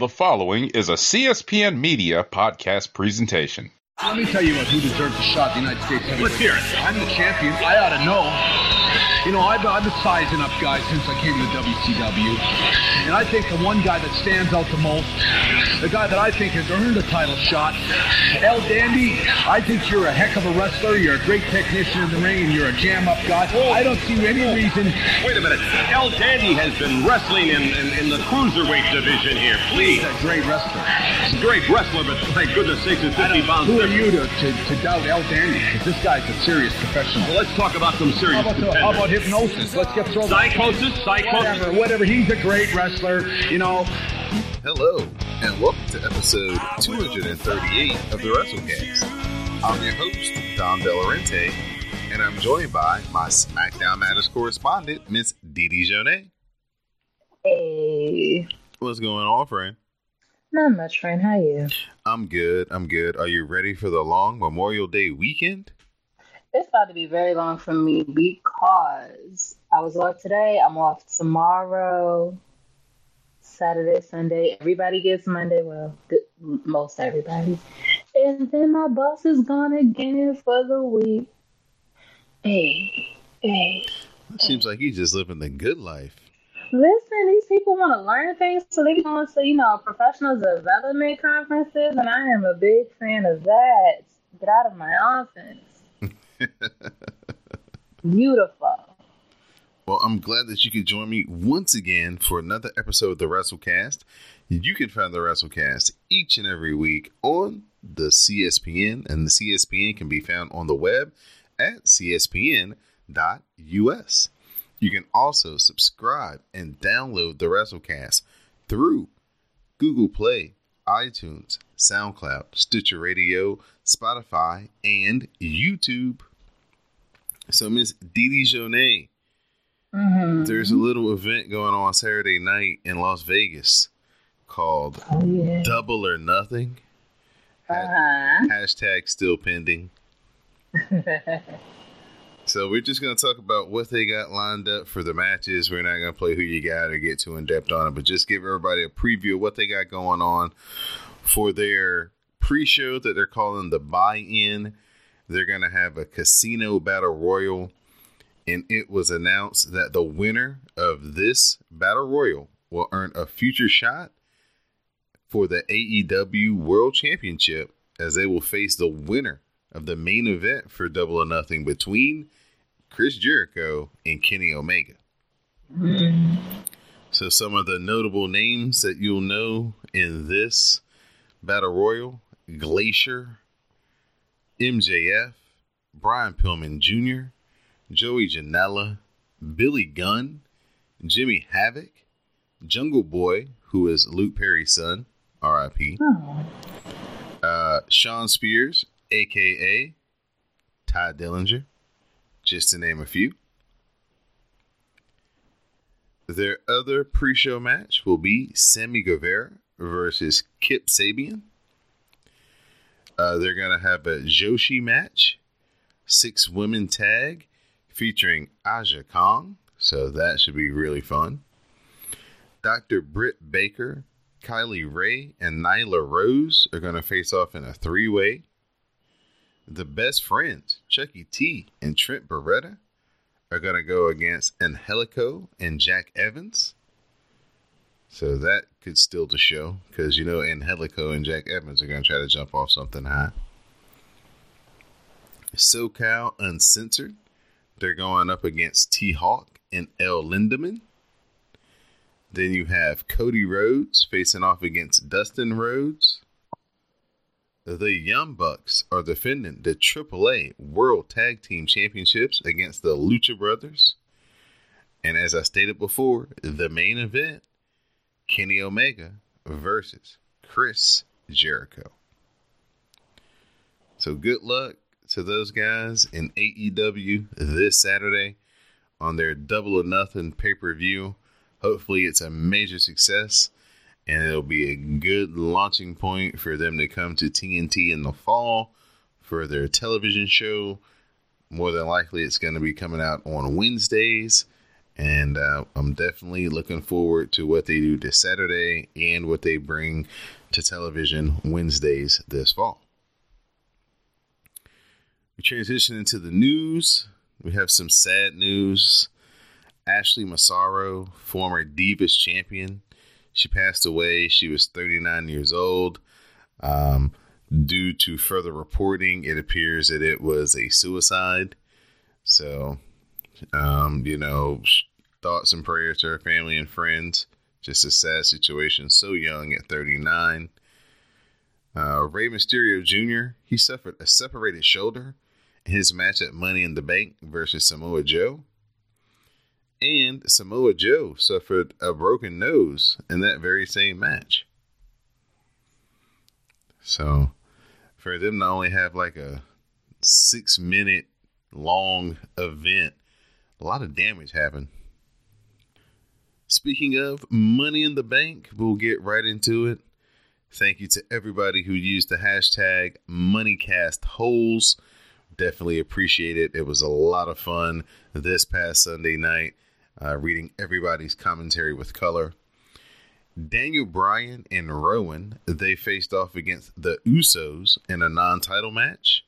The following is a CSPN Media podcast presentation. Let me tell you what, who deserves a shot in the United States. Let's hear it. I'm the champion. I ought to know. You know, I've been sizing up guys since I came to WCW. And I think the one guy that stands out the most, the guy that I think has earned a title shot, El Dandy, I think you're a heck of a wrestler. You're a great technician in the ring, and you're a jam-up guy. Whoa. I don't see any reason. Wait a minute. El Dandy has been wrestling in the cruiserweight division here. Please. He's a great wrestler. He's a great wrestler, but thank goodness sakes, it's 50 pounds. You to doubt El Dandy, because this guy's a serious professional. Well, let's talk about some serious how about hypnosis? Let's get through psychosis. Whatever. He's a great wrestler, you know. Hello, and welcome to episode 238 of the WrassleCast. I'm your host, Don DeLaurentis, and I'm joined by my SmackDown Matters correspondent, Miss Didi Jonet. Hey. What's going on, friend? Not much, friend. How are you? I'm good. Are you ready for the long Memorial Day weekend? It's about to be very long for me because I was off today. I'm off tomorrow, Saturday, Sunday. Everybody gets Monday. Well, most everybody. And then my boss is gone again for the week. Hey. Seems like he's just living the good life. Listen, these people want to learn things, so they going to, professional development conferences, and I am a big fan of that. Get out of my office. Beautiful. Well, I'm glad that you could join me once again for another episode of the WrestleCast. You can find the WrestleCast each and every week on the CSPN, and the CSPN can be found on the web at cspn.us. You can also subscribe and download the WrestleCast through Google Play, iTunes, SoundCloud, Stitcher Radio, Spotify, and YouTube. So, Miss Didi Jonet, There's a little event going on Saturday night in Las Vegas called Double or Nothing. Hashtag still pending. So we're just going to talk about what they got lined up for the matches. We're not going to play who you got or get too in-depth on it, but just give everybody a preview of what they got going on for their pre-show that they're calling the buy-in. They're going to have a casino battle royal, and it was announced that the winner of this battle royal will earn a future shot for the AEW World Championship as they will face the winner of the main event for Double or Nothing between Chris Jericho and Kenny Omega. So some of the notable names that you'll know in this battle royal: Glacier, MJF, Brian Pillman Jr., Joey Janela, Billy Gunn, Jimmy Havoc, Jungle Boy, who is Luke Perry's son, R.I.P., Sean Spears, a.k.a. Ty Dillinger, just to name a few. Their other pre-show match will be Sammy Guevara versus Kip Sabian. They're going to have a Joshi match, 6-women tag featuring Aja Kong, so that should be really fun. Dr. Britt Baker, Kylie Rae, and Nyla Rose are going to face off in a 3-way. The Best Friends, Chucky T and Trent Beretta, are going to go against Angelico and Jack Evans. So that could steal the show, because Angelico and Jack Evans are going to try to jump off something high. SoCal Uncensored, they're going up against T-Hawk and L. Lindemann. Then you have Cody Rhodes facing off against Dustin Rhodes. The Young Bucks are defending the AAA World Tag Team Championships against the Lucha Brothers. And as I stated before, the main event, Kenny Omega versus Chris Jericho. So good luck to those guys in AEW this Saturday on their Double or Nothing pay-per-view. Hopefully it's a major success, and it'll be a good launching point for them to come to TNT in the fall for their television show. More than likely, it's going to be coming out on Wednesdays. And I'm definitely looking forward to what they do this Saturday and what they bring to television Wednesdays this fall. We transition into the news. We have some sad news. Ashley Massaro, former Divas champion, she passed away. She was 39 years old. Due to further reporting, it appears that it was a suicide. So, you know, thoughts and prayers to her family and friends. Just a sad situation. So young at 39. Rey Mysterio Jr., he suffered a separated shoulder in his match at Money in the Bank versus Samoa Joe. And Samoa Joe suffered a broken nose in that very same match. So, for them to only have like a 6-minute long event, a lot of damage happened. Speaking of Money in the Bank, we'll get right into it. Thank you to everybody who used the hashtag MoneyCastHoles. Definitely appreciate it. It was a lot of fun this past Sunday night, reading everybody's commentary with color. Daniel Bryan and Rowan, they faced off against the Usos in a non-title match.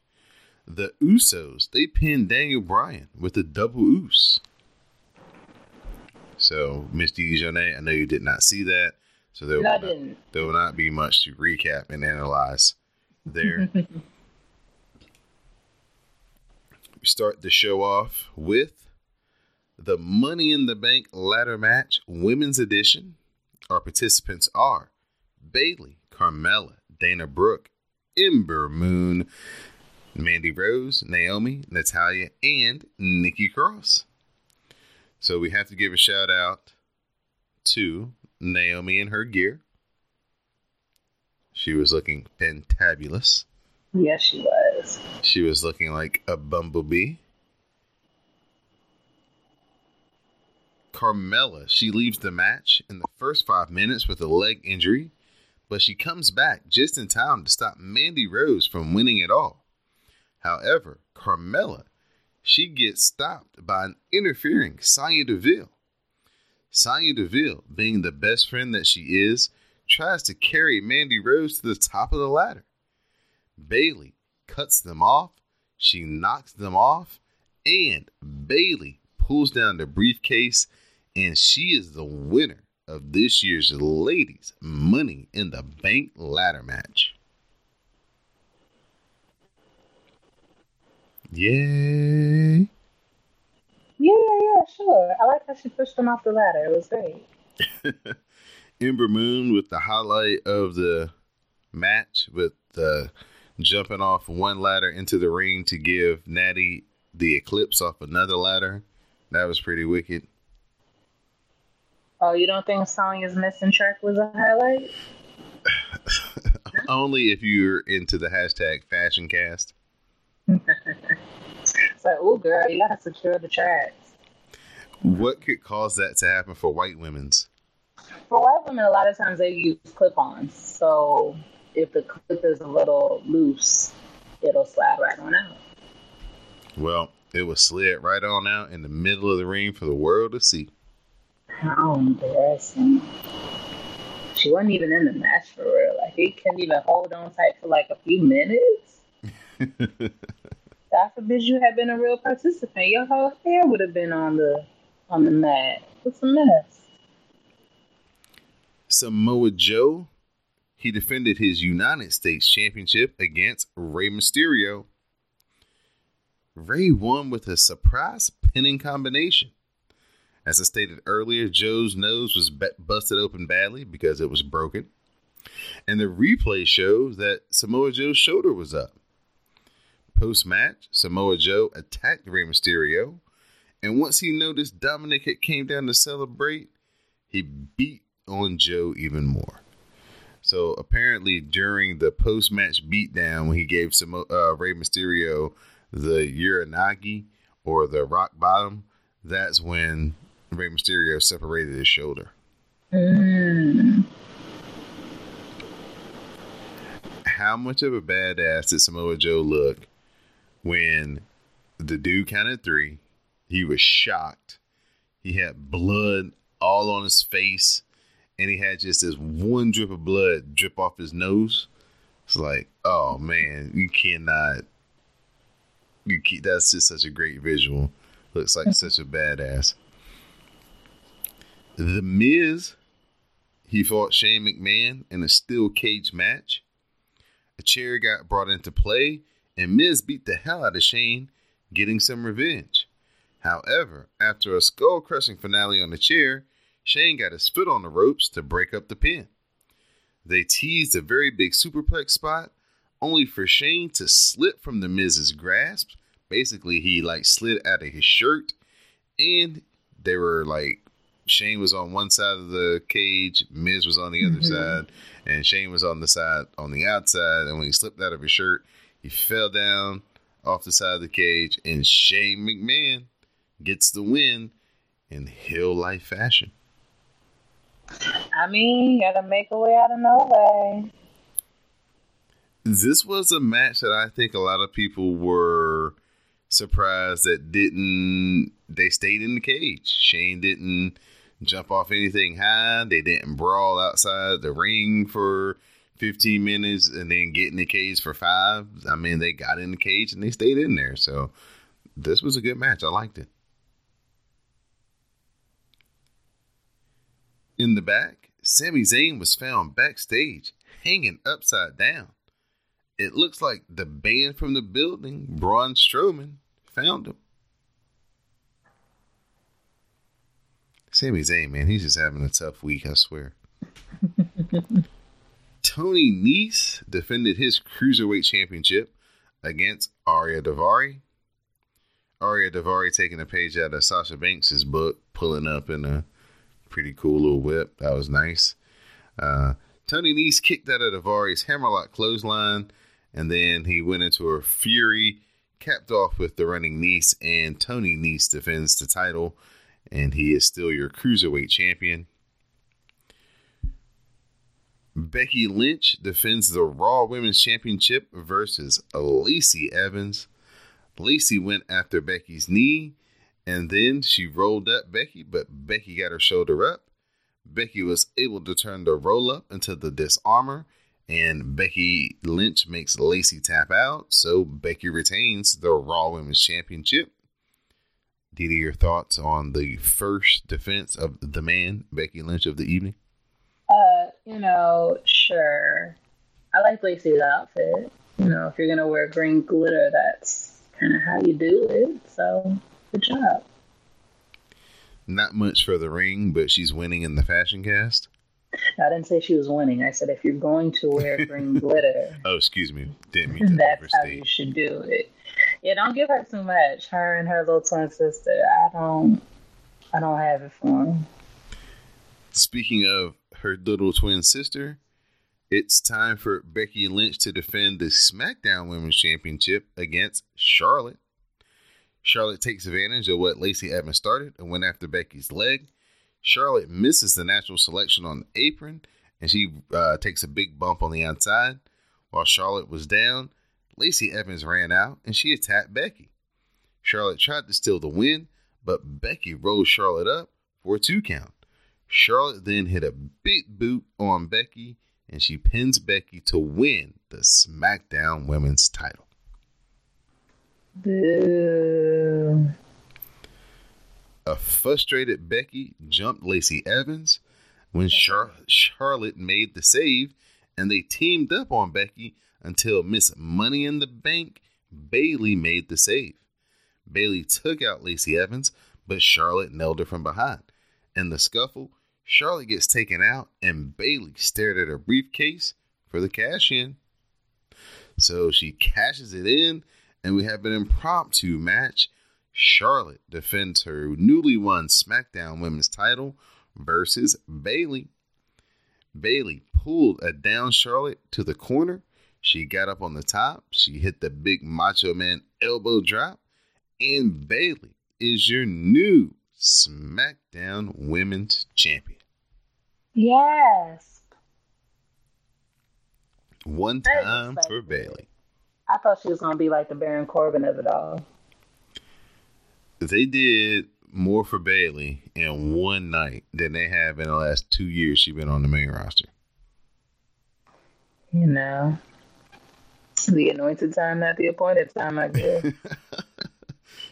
The Usos, they pinned Daniel Bryan with a double oos. So, Miss Didi Jonet, I know you did not see that. So there will not be much to recap and analyze there. We start the show off with the Money in the Bank ladder match, women's edition. Our participants are Bayley, Carmella, Dana Brooke, Ember Moon, Mandy Rose, Naomi, Natalia, and Nikki Cross. So we have to give a shout out to Naomi in her gear. She was looking fantabulous. Yes, she was. She was looking like a bumblebee. Carmella, she leaves the match in the first 5 minutes with a leg injury, but she comes back just in time to stop Mandy Rose from winning it all. However, Carmella, she gets stopped by an interfering Sonya Deville. Sonya Deville, being the best friend that she is, tries to carry Mandy Rose to the top of the ladder. Bayley cuts them off, she knocks them off, and Bayley pulls down the briefcase, and she is the winner of this year's Ladies Money in the Bank ladder match. Yay. Yeah, sure. I like how she pushed them off the ladder. It was great. Ember Moon with the highlight of the match with the jumping off one ladder into the ring to give Natty the eclipse off another ladder. That was pretty wicked. Oh, you don't think Sonya's missing track was a highlight? Only if you're into the hashtag fashion cast. It's like, oh, girl, you gotta secure the tracks. What could cause that to happen for white women's? For white women, a lot of times they use clip-ons. So if the clip is a little loose, it'll slide right on out. Well, it was slid right on out in the middle of the ring for the world to see. How embarrassing. She wasn't even in the match for real. Like, he couldn't even hold on tight for like a few minutes. God forbid you had been a real participant. Your whole hair would have been on the mat. It's a mess. Samoa Joe, he defended his United States Championship against Rey Mysterio. Rey won with a surprise pinning combination. As I stated earlier, Joe's nose was busted open badly because it was broken. And the replay shows that Samoa Joe's shoulder was up. Post-match, Samoa Joe attacked Rey Mysterio. And once he noticed Dominic had came down to celebrate, he beat on Joe even more. So apparently during the post-match beatdown when he gave Rey Mysterio the Uranagi or the rock bottom, that's when Rey Mysterio separated his shoulder. Mm. How much of a badass did Samoa Joe look when the dude counted three? He was shocked. He had blood all on his face, and he had just this one drip of blood drip off his nose. It's like, oh man, you cannot. That's just such a great visual. Looks like such a badass. The Miz, he fought Shane McMahon in a steel cage match. A chair got brought into play, and Miz beat the hell out of Shane, getting some revenge. However, after a skull-crushing finale on the chair, Shane got his foot on the ropes to break up the pin. They teased a very big superplex spot, only for Shane to slip from the Miz's grasp. Basically, he slid out of his shirt, and they were Shane was on one side of the cage, Miz was on the other side, and Shane was on the side on the outside. And when he slipped out of his shirt, he fell down off the side of the cage, and Shane McMahon gets the win in heel life fashion. I mean, you gotta make a way out of no way. This was a match that I think a lot of people were surprised that they stayed in the cage. Shane didn't jump off anything high. They didn't brawl outside the ring for 15 minutes and then get in the cage for 5. I mean, they got in the cage and they stayed in there. So this was a good match. I liked it. In the back, Sami Zayn was found backstage hanging upside down. It looks like the band from the building, Braun Strowman, found him. Sami Zayn, man, he's just having a tough week, I swear. Tony Nese defended his Cruiserweight Championship against Aria Daivari. Aria Daivari taking a page out of Sasha Banks' book, pulling up in a pretty cool little whip. That was nice. Tony Nese kicked out of Daivari's hammerlock clothesline, and then he went into a fury, capped off with the running Nese, and Tony Nese defends the title, and he is still your Cruiserweight Champion. Becky Lynch defends the Raw Women's Championship versus Lacey Evans. Lacey went after Becky's knee, and then she rolled up Becky, but Becky got her shoulder up. Becky was able to turn the roll-up into the disarmor, and Becky Lynch makes Lacey tap out, so Becky retains the Raw Women's Championship. Didi, your thoughts on the first defense of the man, Becky Lynch, of the evening? Sure. I like Lacey's outfit. If you're going to wear green glitter, that's kind of how you do it, so good job. Not much for the ring, but she's winning in the fashion cast. I didn't say she was winning. I said if you're going to wear green glitter. Oh, excuse me. Didn't mean to that's overstate. How you should do it. Yeah, don't give her too much. Her and her little twin sister. I don't have it for them. Speaking of her little twin sister, it's time for Becky Lynch to defend the SmackDown Women's Championship against Charlotte. Charlotte takes advantage of what Lacey Evans started and went after Becky's leg. Charlotte misses the natural selection on the apron, and she takes a big bump on the outside. While Charlotte was down, Lacey Evans ran out, and she attacked Becky. Charlotte tried to steal the win, but Becky rolled Charlotte up for a 2 count. Charlotte then hit a big boot on Becky, and she pins Becky to win the SmackDown Women's title. Boo. A frustrated Becky jumped Lacey Evans when Charlotte made the save, and they teamed up on Becky until Miss Money in the Bank Bayley made the save. Bayley took out Lacey Evans, but Charlotte nailed her from behind. In the scuffle, Charlotte gets taken out, and Bayley stared at her briefcase for the cash-in. So she cashes it in, and we have an impromptu match. Charlotte defends her newly won SmackDown Women's title versus Bayley. Bayley pulled a down Charlotte to the corner. She got up on the top. She hit the big Macho Man elbow drop. And Bayley is your new SmackDown Women's Champion. Yes. One time for Bayley. I thought she was going to be like the Baron Corbin of it all. They did more for Bayley in one night than they have in the last 2 years she's been on the main roster. You know, the anointed time, not the appointed time, I guess.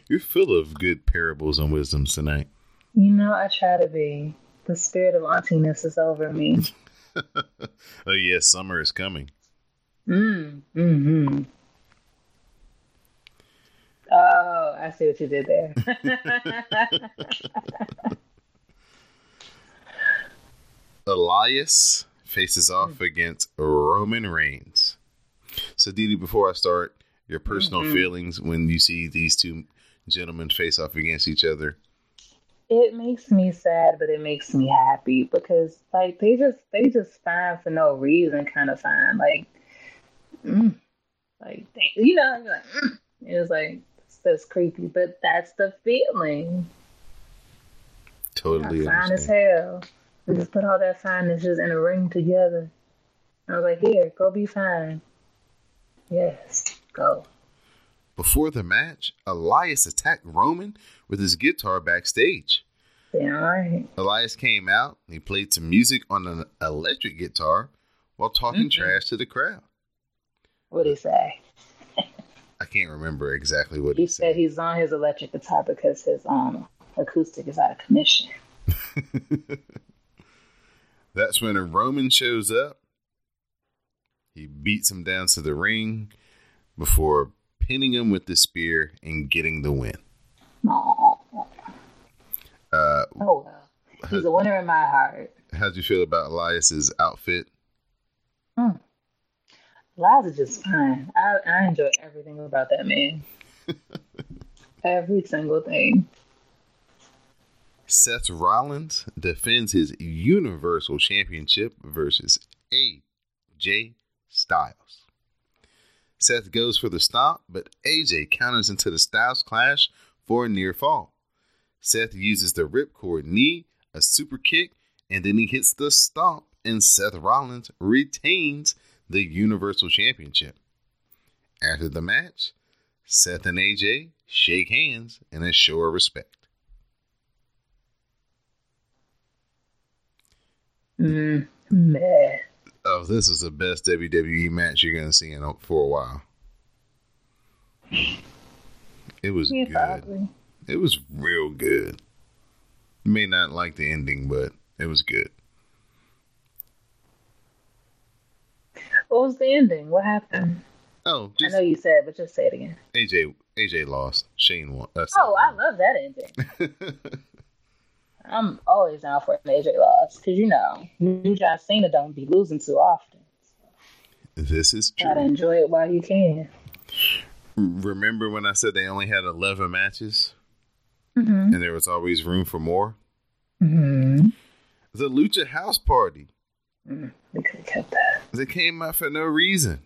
You're full of good parables and wisdoms tonight. You know, I try to be. The spirit of auntiness is over me. Oh, yes, summer is coming. Mm-hmm. Oh, I see what you did there. Elias faces off against Roman Reigns. So, Didi, before I start, your personal feelings when you see these two gentlemen face off against each other. It makes me sad, but it makes me happy because, like, they just fine for no reason, kind of fine. Like, you know, like, it was like, that's creepy, but that's the feeling. Totally fine as hell. We just put all that fineness just in a ring together. I was like, here, go be fine. Yes, go. Before the match, Elias attacked Roman with his guitar backstage. Yeah, right. Elias came out. He played some music on an electric guitar while talking trash to the crowd. What'd he say? I can't remember exactly what he said. He said he's on his electric guitar because his acoustic is out of commission. That's when a Roman shows up. He beats him down to the ring before pinning him with the spear and getting the win. He's a winner in my heart. How'd you feel about Elias's outfit? Elias is just fine. I enjoy everything about that man. Every single thing. Seth Rollins defends his Universal Championship versus AJ Styles. Seth goes for the stomp, but AJ counters into the Styles Clash for a near fall. Seth uses the ripcord knee, a super kick, and then he hits the stomp, and Seth Rollins retains the Universal Championship. After the match, Seth and AJ shake hands in a show of respect. Meh. Oh, this is the best WWE match you're going to see in for a while. It was good. Probably. It was real good. You may not like the ending, but it was good. What was the ending? What happened? Oh, I know you said, but just say it again. AJ lost. Shane won. I love that ending. I'm always down for an AJ loss because, you know, New John Cena don't be losing too often. So. This is true. Gotta enjoy it while you can. Remember when I said they only had 11 matches? Mm-hmm. And there was always room for more? Mm-hmm. The Lucha House Party. We could have kept that. They came out for no reason.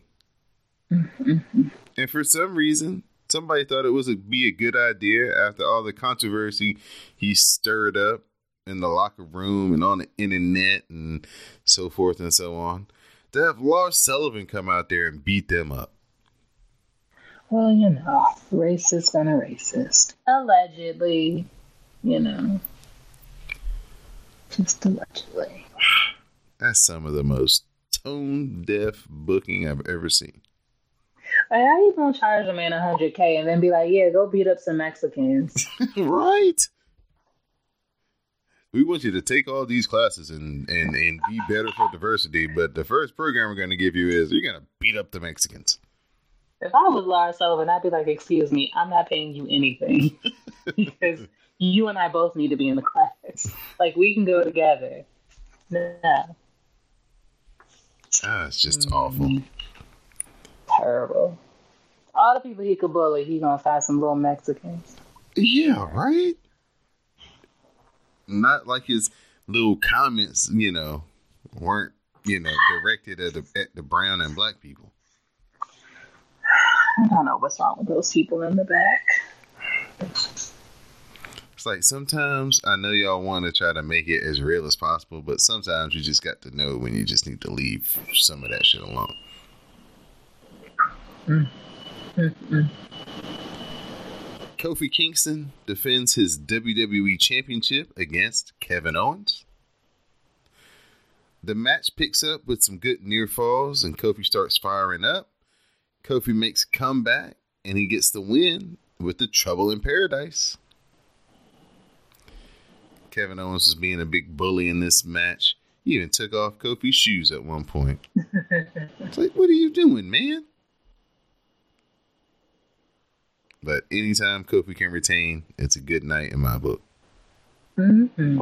Mm-hmm. And for some reason, somebody thought it would be a good idea after all the controversy he stirred up in the locker room and on the internet and so forth and so on to have Lars Sullivan come out there and beat them up. Well, you know, racist on a racist. Allegedly, you know. Just allegedly. That's some of the most tone-deaf booking I've ever seen. Like, how you gonna charge a man $100K and then be like, yeah, go beat up some Mexicans? Right? We want you to take all these classes and be better for diversity, but the first program we're gonna give you is you're gonna beat up the Mexicans. If I was Lars Sullivan, I'd be like, excuse me, I'm not paying you anything. Because you and I both need to be in the class. Like, we can go together. No. It's just awful. Terrible. All the people he could bully, he gonna find some little Mexicans. Yeah, right? Not like his little comments, you know, weren't, you know, directed at the brown and black people. I don't know what's wrong with those people in the back. It's like sometimes, I know y'all want to try to make it as real as possible, but sometimes you just got to know when you just need to leave some of that shit alone. Kofi Kingston defends his WWE Championship against Kevin Owens. The match picks up with some good near falls, and Kofi starts firing up. Kofi makes a comeback, and he gets the win with the Trouble in Paradise. Kevin Owens was being a big bully in this match. He even took off Kofi's shoes at one point. It's like, what are you doing, man? But anytime Kofi can retain, it's a good night in my book. Mm-hmm.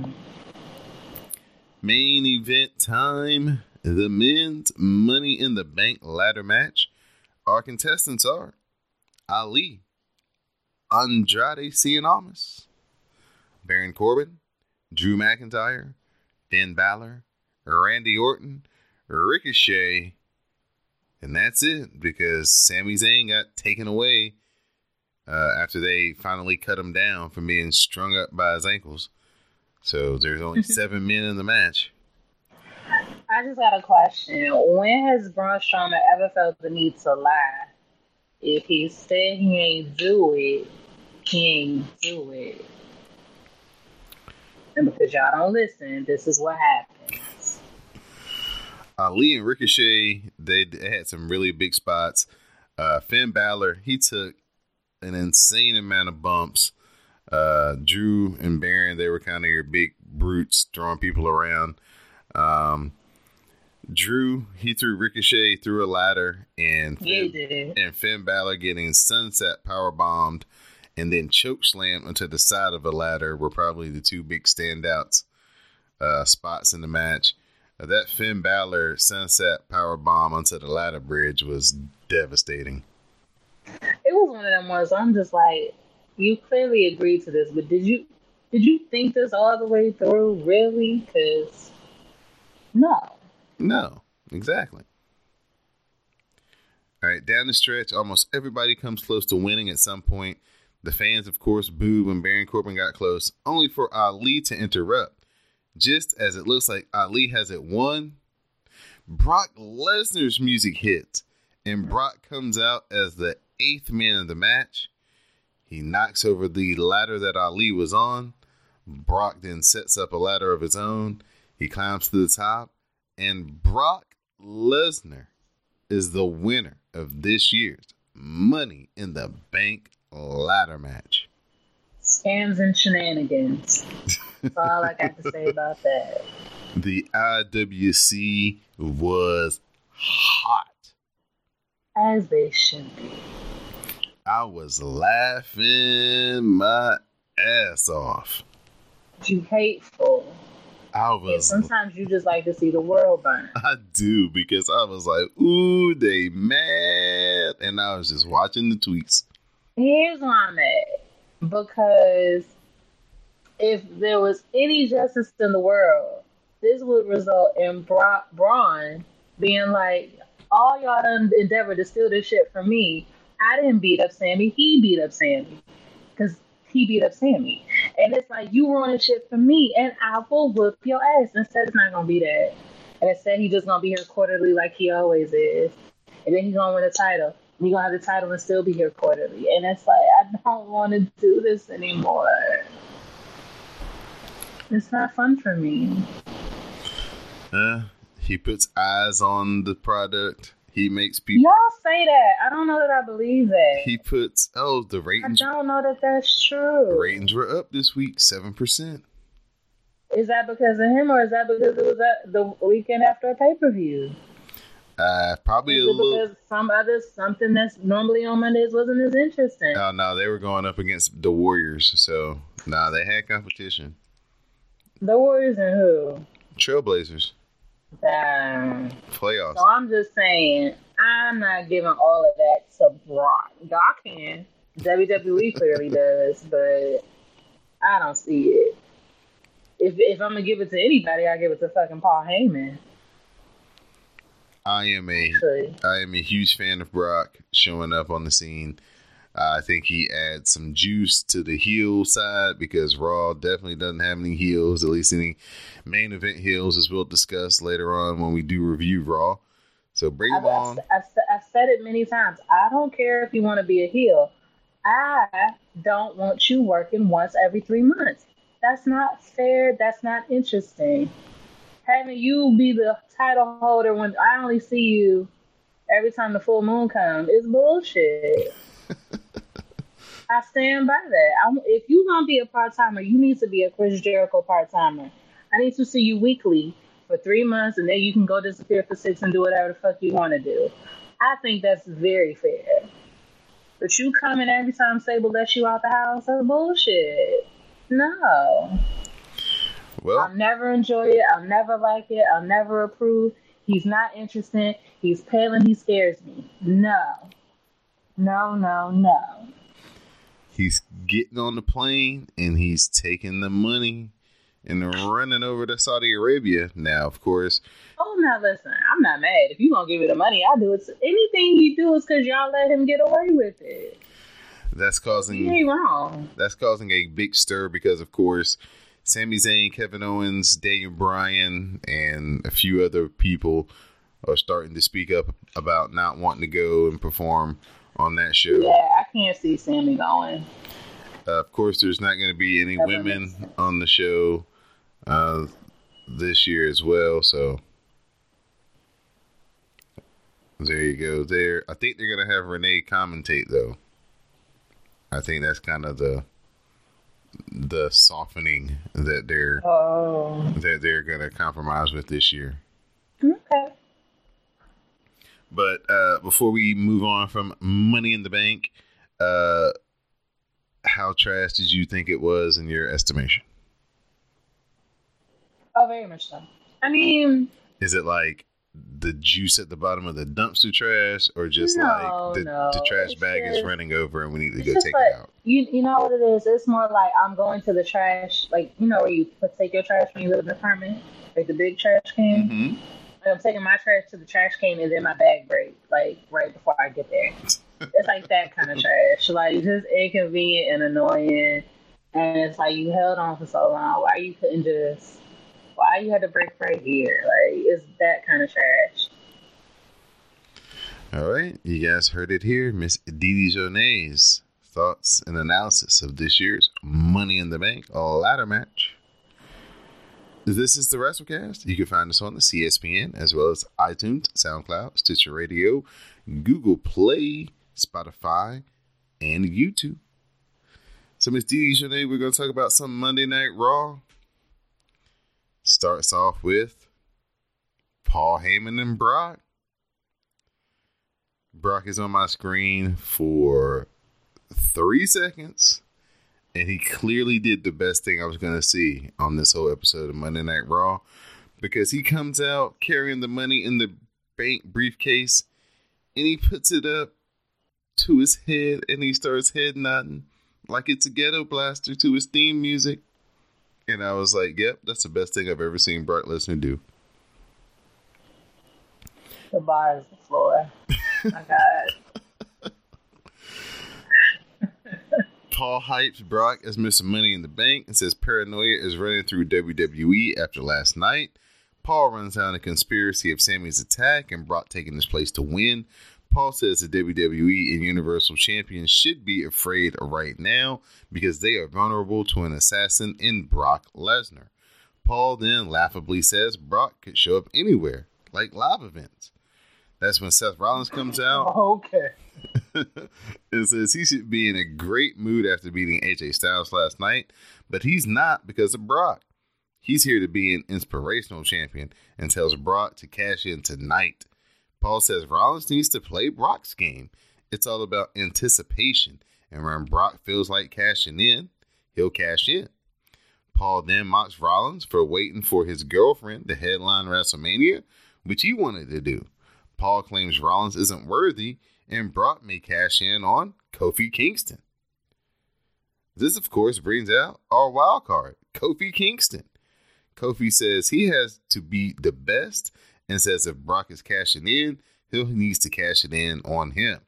Main event time. The men's Money in the Bank ladder match. Our contestants are Ali, Andrade Cien Almas, Baron Corbin, Drew McIntyre, Finn Balor, Randy Orton, Ricochet, and that's it, because Sami Zayn got taken away after they finally cut him down from being strung up by his ankles. So there's only 7 men in the match. I just got a question. When has Braun Strowman ever felt the need to lie? If he said he ain't do it, he ain't do it. And because y'all don't listen, this is what happens. Ali and Ricochet, they had some really big spots. Finn Balor, he took an insane amount of bumps. Drew and Baron, they were kind of your big brutes throwing people around. Drew, he threw Ricochet through a ladder, and Finn Balor getting sunset powerbombed and then chokeslammed onto the side of a ladder were probably the two big standouts spots in the match. That Finn Balor sunset powerbomb onto the ladder bridge was devastating. It was one of them ones. I'm just like, you clearly agreed to this, but did you think this all the way through, really? Because no, exactly. All right, down the stretch, almost everybody comes close to winning at some point. The fans, of course, booed when Baron Corbin got close, only for Ali to interrupt. Just as it looks like Ali has it won, Brock Lesnar's music hits, and Brock comes out as the 8th man of the match. He knocks over the ladder that Ali was on. Brock then sets up a ladder of his own. He climbs to the top, and Brock Lesnar is the winner of this year's Money in the Bank ladder match. Scams and shenanigans. That's all I got to say about that. The IWC was hot. As they should be. I was laughing my ass off. You hateful. I was. Yeah, sometimes you just like to see the world burn. I do, because I was like, ooh, they mad. And I was just watching the tweets. Here's why I'm at. Because if there was any justice in the world, this would result in Braun being like, all y'all done endeavor to steal this shit from me. I didn't beat up Sammy. He beat up Sammy. Because he beat up Sammy. And it's like, you ruining shit for me, and I will whoop your ass. Instead, it's not going to be that. And instead, he's just going to be here quarterly like he always is. And then he's going to win a title. And you're going to have the title and still be here quarterly. And it's like, I don't want to do this anymore. It's not fun for me. He puts eyes on the product. He makes people... Y'all say that. I don't know that I believe that. He puts... Oh, the ratings... I don't know that that's true. The ratings were up this week, 7%. Is that because of him, or is that because it was at the weekend after a pay-per-view? Probably a little... Because something that's normally on Mondays wasn't as interesting. Oh, no, they were going up against the Warriors, so... Nah, they had competition. The Warriors and who? Trailblazers. Playoffs. So I'm just saying, I'm not giving all of that to Brock. Y'all can. WWE clearly does, but I don't see it. If I'm gonna give it to anybody, I give it to fucking Paul Heyman. I am a huge fan of Brock showing up on the scene. I think he adds some juice to the heel side, because Raw definitely doesn't have any heels, at least any main event heels, as we'll discuss later on when we do review Raw. So bring them on. I've said it many times. I don't care if you want to be a heel. I don't want you working once every 3 months. That's not fair. That's not interesting. Having you be the title holder when I only see you every time the full moon comes is bullshit. I stand by that. If you want to be a part-timer, you need to be a Chris Jericho part-timer. I need to see you weekly for 3 months, and then you can go disappear for 6 and do whatever the fuck you want to do. I think that's very fair. But you coming every time Sable lets you out the house, that's bullshit. No. Well, I'll never enjoy it. I'll never like it. I'll never approve. He's not interested. He's pale and he scares me. No. No, no, no. He's getting on the plane and he's taking the money and running over to Saudi Arabia. Now, of course. Oh, now listen, I'm not mad. If you gonna give me the money, I'll do it. Anything you do is because y'all let him get away with it. He ain't wrong. That's causing a big stir because, of course, Sami Zayn, Kevin Owens, Daniel Bryan, and a few other people are starting to speak up about not wanting to go and perform on that show. Yeah, I can't see Sami going. Of course, there's not going to be any women on the show this year as well. So there you go. There, I think they're going to have Renee commentate though. I think that's kind of the softening that they're going to compromise with this year. Okay. But before we move on from Money in the Bank, how trash did you think it was in your estimation? Oh, very much so. I mean... Is it like the juice at the bottom of the dumpster trash or just the trash bag is running over and we need to go take it out? You know what it is? It's more like I'm going to the trash, like, you know where you take your trash when you live in the apartment? Like the big trash can? Mm-hmm. I'm taking my trash to the trash can and then my bag breaks, like, right before I get there. It's like that kind of trash. Like, just inconvenient and annoying. And it's like, you held on for so long. Why you couldn't just... Why you had to break right here? Like, it's that kind of trash. All right. You guys heard it here. Miss Didi Jonet's thoughts and analysis of this year's Money in the Bank ladder match. This is the WrestleCast. You can find us on the CSPN as well as iTunes, SoundCloud, Stitcher Radio, Google Play, Spotify, and YouTube. So, Miss Didi Jonet, we're going to talk about some Monday Night Raw. Starts off with Paul Heyman and Brock. Brock is on my screen for 3 seconds. And he clearly did the best thing I was going to see on this whole episode of Monday Night Raw. Because he comes out carrying the Money in the Bank briefcase. And he puts it up to his head. And he starts head nodding like it's a ghetto blaster to his theme music. And I was like, yep, that's the best thing I've ever seen Brock Lesnar do. The bar is the floor. My God. Paul hypes Brock as Mr. Money in the Bank and says paranoia is running through WWE after last night. Paul runs down a conspiracy of Sammy's attack and Brock taking his place to win. Paul says the WWE and Universal Champions should be afraid right now because they are vulnerable to an assassin in Brock Lesnar. Paul then laughably says Brock could show up anywhere, like live events. That's when Seth Rollins comes out. Okay. It says he should be in a great mood after beating AJ Styles last night, but he's not because of Brock. He's here to be an inspirational champion and tells Brock to cash in tonight. Paul says Rollins needs to play Brock's game. It's all about anticipation, and when Brock feels like cashing in, he'll cash in. Paul then mocks Rollins for waiting for his girlfriend to headline WrestleMania, which he wanted to do. Paul claims Rollins isn't worthy, and Brock may cash in on Kofi Kingston. This, of course, brings out our wild card, Kofi Kingston. Kofi says he has to be the best and says if Brock is cashing in, he needs to cash it in on him.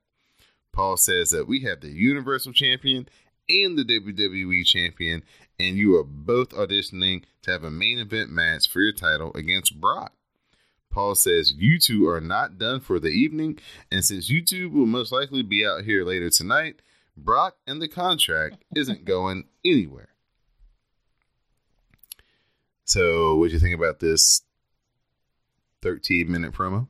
Paul says that we have the Universal Champion and the WWE Champion, and you are both auditioning to have a main event match for your title against Brock. Paul says, you two are not done for the evening, and since you two will most likely be out here later tonight, Brock and the contract isn't going anywhere. So, what do you think about this 13-minute promo?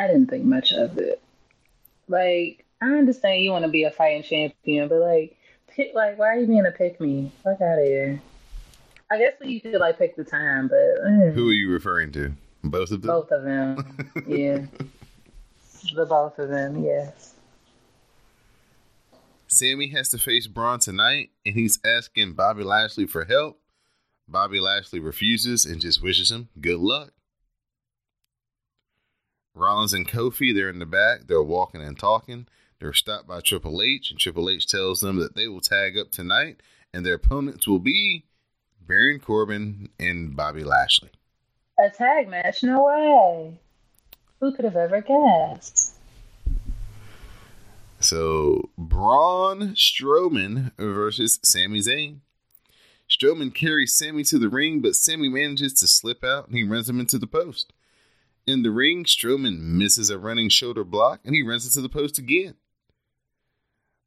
I didn't think much of it. Like, I understand you want to be a fighting champion, but like, why are you being a pick me? Fuck out of here. I guess you could like pick the time, but who are you referring to? Both of them. Both of them. Yeah, the both of them. Yes. Sammy has to face Braun tonight, and he's asking Bobby Lashley for help. Bobby Lashley refuses and just wishes him good luck. Rollins and Kofi, they're in the back. They're walking and talking. They're stopped by Triple H, and Triple H tells them that they will tag up tonight, and their opponents will be Baron Corbin and Bobby Lashley. A tag match? No way. Who could have ever guessed? So, Braun Strowman versus Sami Zayn. Strowman carries Sammy to the ring, but Sammy manages to slip out, and he runs him into the post. In the ring, Strowman misses a running shoulder block, and he runs into the post again.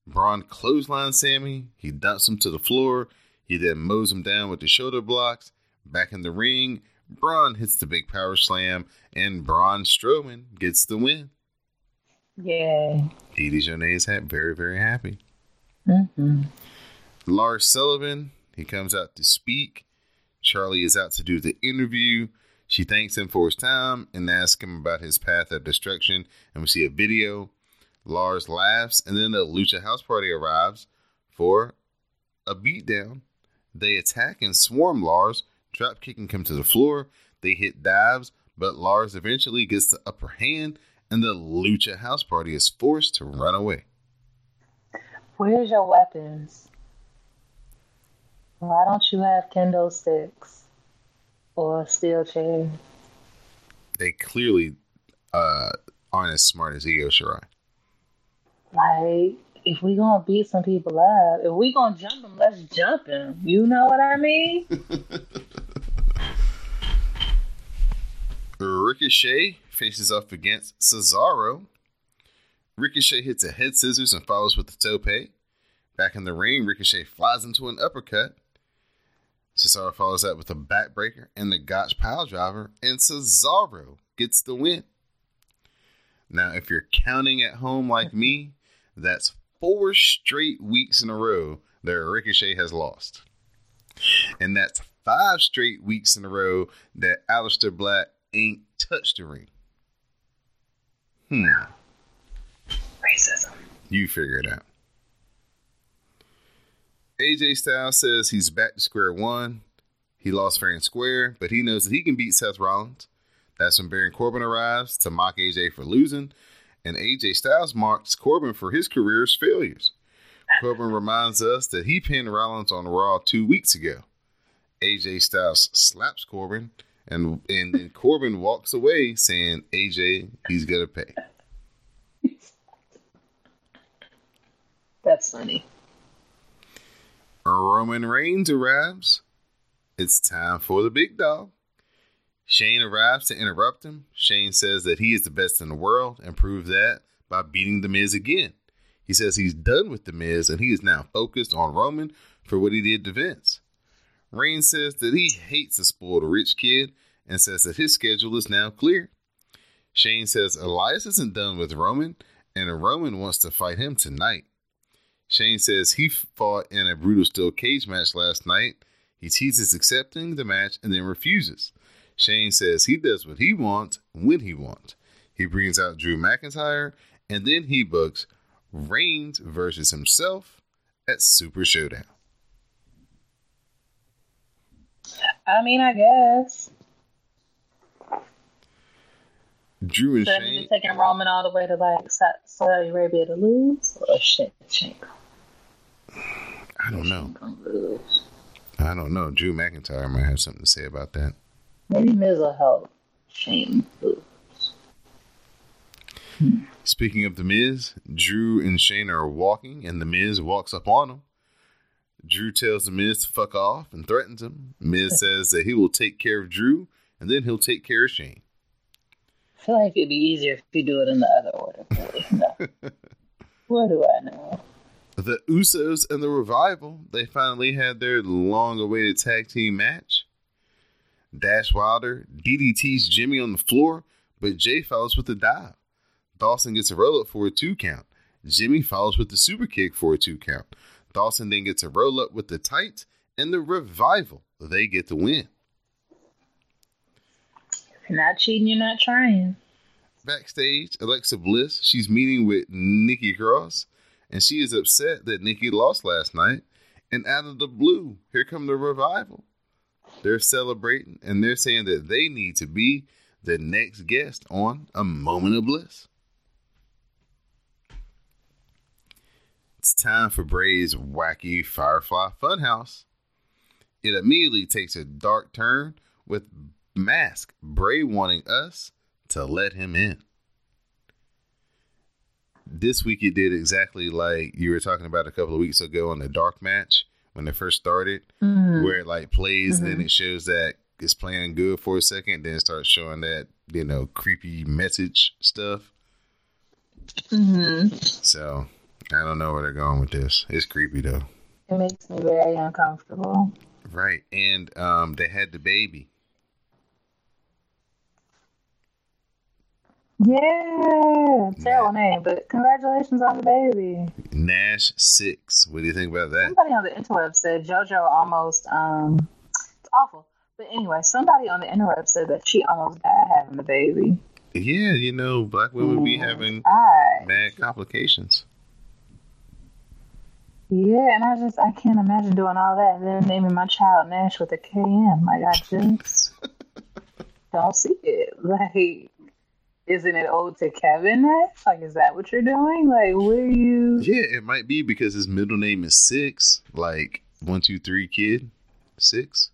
Braun clotheslines Sammy. He dumps him to the floor. He then mows him down with the shoulder blocks. Back in the ring, Braun hits the big power slam, and Braun Strowman gets the win. Yay. Didi Jonet is very, very happy. Mm-hmm. Lars Sullivan, he comes out to speak. Charlie is out to do the interview. She thanks him for his time and asks him about his path of destruction. And we see a video. Lars laughs, and then the Lucha House Party arrives for a beatdown. They attack and swarm Lars, drop kicking him to the floor. They hit dives, but Lars eventually gets the upper hand, and the Lucha House Party is forced to run away. Where's your weapons? Why don't you have kendo sticks or steel chairs? They clearly aren't as smart as Io Shirai. Like, if we gonna beat some people up, if we gonna jump them, let's jump them. You know what I mean? Ricochet faces off against Cesaro. Ricochet hits a head scissors and follows with the tope. Back in the ring, Ricochet flies into an uppercut. Cesaro follows up with a backbreaker and the Gotch piledriver, and Cesaro gets the win. Now, if you're counting at home like me, that's 4 straight weeks in a row that Ricochet has lost. And that's 5 straight weeks in a row that Aleister Black ain't touched the ring. Racism. You figure it out. AJ Styles says he's back to square one. He lost fair and square, but he knows that he can beat Seth Rollins. That's when Baron Corbin arrives to mock AJ for losing, and AJ Styles mocks Corbin for his career's failures. Corbin reminds us that he pinned Rollins on Raw 2 weeks ago. AJ Styles slaps Corbin, and then Corbin walks away saying, AJ, he's going to pay. That's funny. Roman Reigns arrives. It's time for the big dog. Shane arrives to interrupt him. Shane says that he is the best in the world and proves that by beating The Miz again. He says he's done with The Miz and he is now focused on Roman for what he did to Vince. Reigns says that he hates to spoil the rich kid and says that his schedule is now clear. Shane says Elias isn't done with Roman and Roman wants to fight him tonight. Shane says he fought in a brutal steel cage match last night. He teases accepting the match and then refuses. Shane says he does what he wants when he wants. He brings out Drew McIntyre and then he books Reigns versus himself at Super Showdown. I mean, I guess. Drew and so Shane. They're taking Roman all the way to like Saudi Arabia to lose? Or shit, Shane. I don't know. I don't know. Drew McIntyre might have something to say about that. Maybe Miz will help Shane lose. Speaking of The Miz, Drew and Shane are walking and The Miz walks up on him. Drew tells The Miz to fuck off and threatens him. Miz says that he will take care of Drew and then he'll take care of Shane. I feel like it'd be easier if you do it in the other order. really know? What do I know? The Usos and the Revival, they finally had their long-awaited tag team match. Dash Wilder DDTs Jimmy on the floor, but Jay follows with a dive. Dawson gets a roll-up for a 2 count. Jimmy follows with the super kick for a 2 count. Dawson then gets a roll-up with the tights, and the Revival, they get the win. If you're not cheating, you're not trying. Backstage, Alexa Bliss, she's meeting with Nikki Cross, and she is upset that Nikki lost last night. And out of the blue, here come the Revival. They're celebrating, and they're saying that they need to be the next guest on A Moment of Bliss. It's time for Bray's wacky Firefly Funhouse. It immediately takes a dark turn with Mask Bray wanting us to let him in. This week it did exactly like you were talking about a couple of weeks ago on the dark match when it first started, where it like plays and then it shows that it's playing good for a second, then it starts showing that, you know, creepy message stuff. So I don't know where they're going with this. It's creepy though. It makes me very uncomfortable. Right, and they had the baby. Yeah, terrible name, but congratulations on the baby. Nash 6. What do you think about that? Somebody on the interweb said JoJo almost, it's awful. But anyway, somebody on the interweb said that she almost died having the baby. Yeah, you know, black women be having bad complications. Yeah, and I can't imagine doing all that and then naming my child Nash with a KM. Like, I just don't see it. Like, isn't it owed to Kevin Nash? Like, is that what you're doing? Like, where you... Yeah, it might be because his middle name is 6. Like, 1, 2, 3, kid. 6.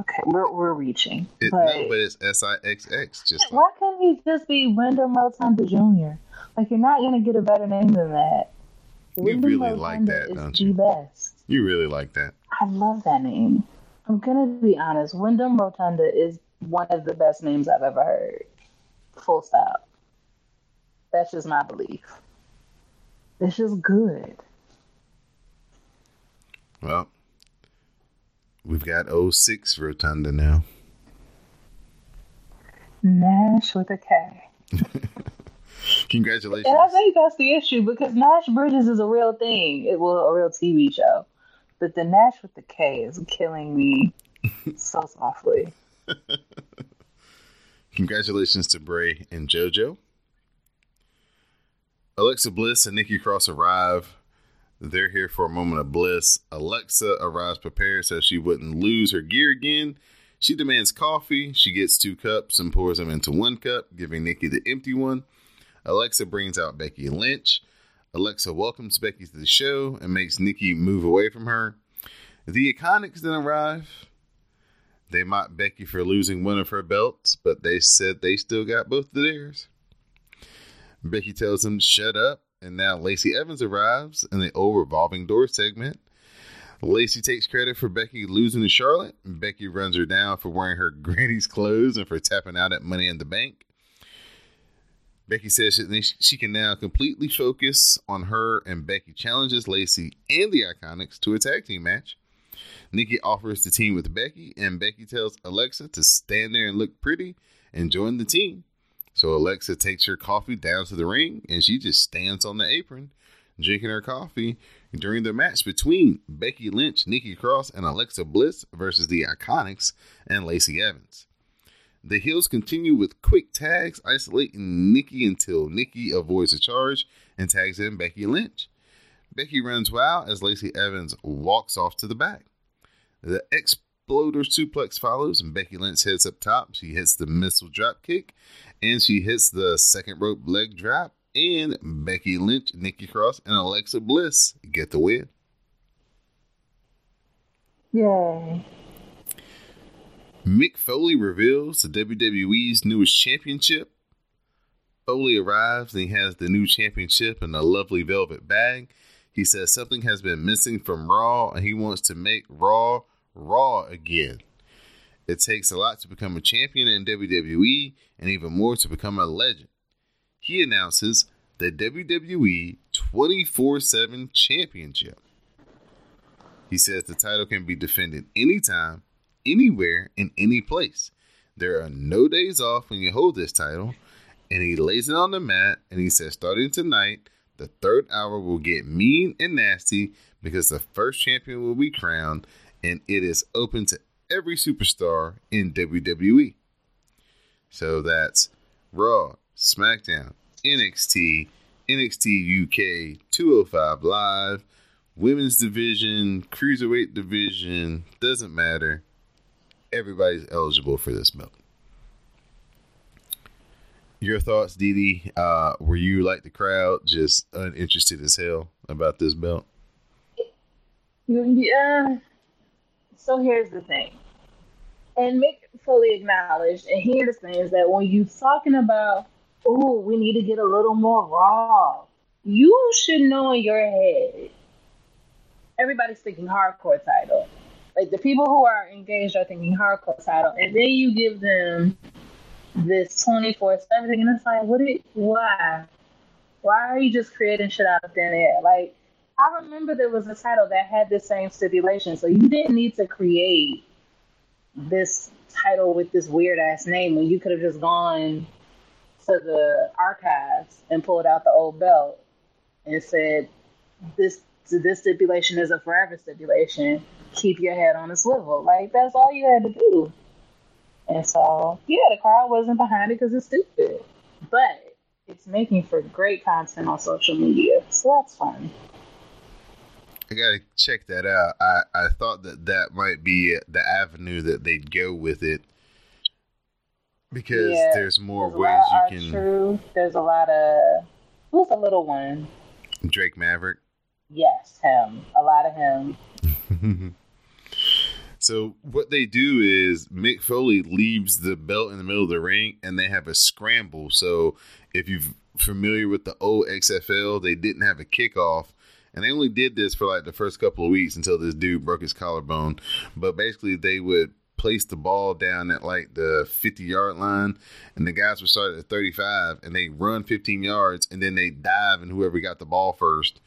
Okay, we're reaching. But it's SIXX. Just why can't he just be Wyndham Rotunda Jr.? Like, you're not gonna get a better name than that. You really like that, don't you? Best. You really like that. I love that name. I'm gonna be honest. Wyndham Rotunda is one of the best names I've ever heard. Full stop. That's just my belief. It's just good. Well, we've got 06 Rotunda now. Nash with a K. Congratulations. And I think that's the issue because Nash Bridges is a real thing. It was a real TV show. But the Nash with the K is killing me so softly. Congratulations to Bray and JoJo. Alexa Bliss and Nikki Cross arrive. They're here for A Moment of Bliss. Alexa arrives prepared so she wouldn't lose her gear again. She demands coffee. She gets 2 cups and pours them into 1 cup, giving Nikki the empty one. Alexa brings out Becky Lynch. Alexa welcomes Becky to the show and makes Nikki move away from her. The Iconics then arrive. They mocked Becky for losing one of her belts, but they said they still got both of theirs. Becky tells them, shut up. And now Lacey Evans arrives in the old revolving door segment. Lacey takes credit for Becky losing to Charlotte. Becky runs her down for wearing her granny's clothes and for tapping out at Money in the Bank. Becky says she can now completely focus on her, and Becky challenges Lacey and the Iconics to a tag team match. Nikki offers to team with Becky, and Becky tells Alexa to stand there and look pretty and join the team. So Alexa takes her coffee down to the ring, and she just stands on the apron, drinking her coffee during the match between Becky Lynch, Nikki Cross, and Alexa Bliss versus the Iconics and Lacey Evans. The heels continue with quick tags, isolating Nikki until Nikki avoids a charge and tags in Becky Lynch. Becky runs wild as Lacey Evans walks off to the back. The Exploder suplex follows, and Becky Lynch heads up top. She hits the missile drop kick, and she hits the second rope leg drop. And Becky Lynch, Nikki Cross, and Alexa Bliss get the win. Yay. Mick Foley reveals the WWE's newest championship. Foley arrives and he has the new championship in a lovely velvet bag. He says something has been missing from Raw and he wants to make Raw, Raw again. It takes a lot to become a champion in WWE and even more to become a legend. he announces the WWE 24/7 Championship. He says the title can be defended anytime, anywhere, in any place. There are no days off when you hold this title. And he lays it on the mat, and he says, starting tonight, the third hour will get mean and nasty because the first champion will be crowned, and it is open to every superstar in WWE. So that's Raw, SmackDown, NXT, NXT UK, 205 Live, Women's Division, Cruiserweight Division, doesn't matter. Everybody's eligible for this belt. Your thoughts, Didi? Were you, like the crowd, just uninterested as hell about this belt? Yeah. So here's the thing. And Mick fully acknowledged, and he understands that when you're talking about, oh, we need to get a little more Raw, you should know in your head, everybody's thinking hardcore title. Like, the people who are engaged are thinking hardcore title. And then you give them this 24/7, and it's like, why are you just creating shit out of thin air? Like, I remember there was a title that had the same stipulation, so you didn't need to create this title with this weird ass name when you could have just gone to the archives and pulled out the old belt and said, this stipulation is a forever stipulation, keep your head on a swivel. Like, that's all you had to do. And so, yeah, the crowd wasn't behind it because it's stupid. But it's making for great content on social media, so that's fun. I gotta check that out. I thought that might be the avenue that they'd go with it. Because yeah, there's more ways you can... True. There's a lot of... Who's the little one? Drake Maverick? Yes, him. A lot of him. So what they do is Mick Foley leaves the belt in the middle of the ring, and they have a scramble. So if you're familiar with the old XFL, they didn't have a kickoff, and they only did this for like the first couple of weeks until this dude broke his collarbone. But basically, they would place the ball down at like the 50-yard line, and the guys would start at the 35, and they run 15 yards, and then they dive, and whoever got the ball first,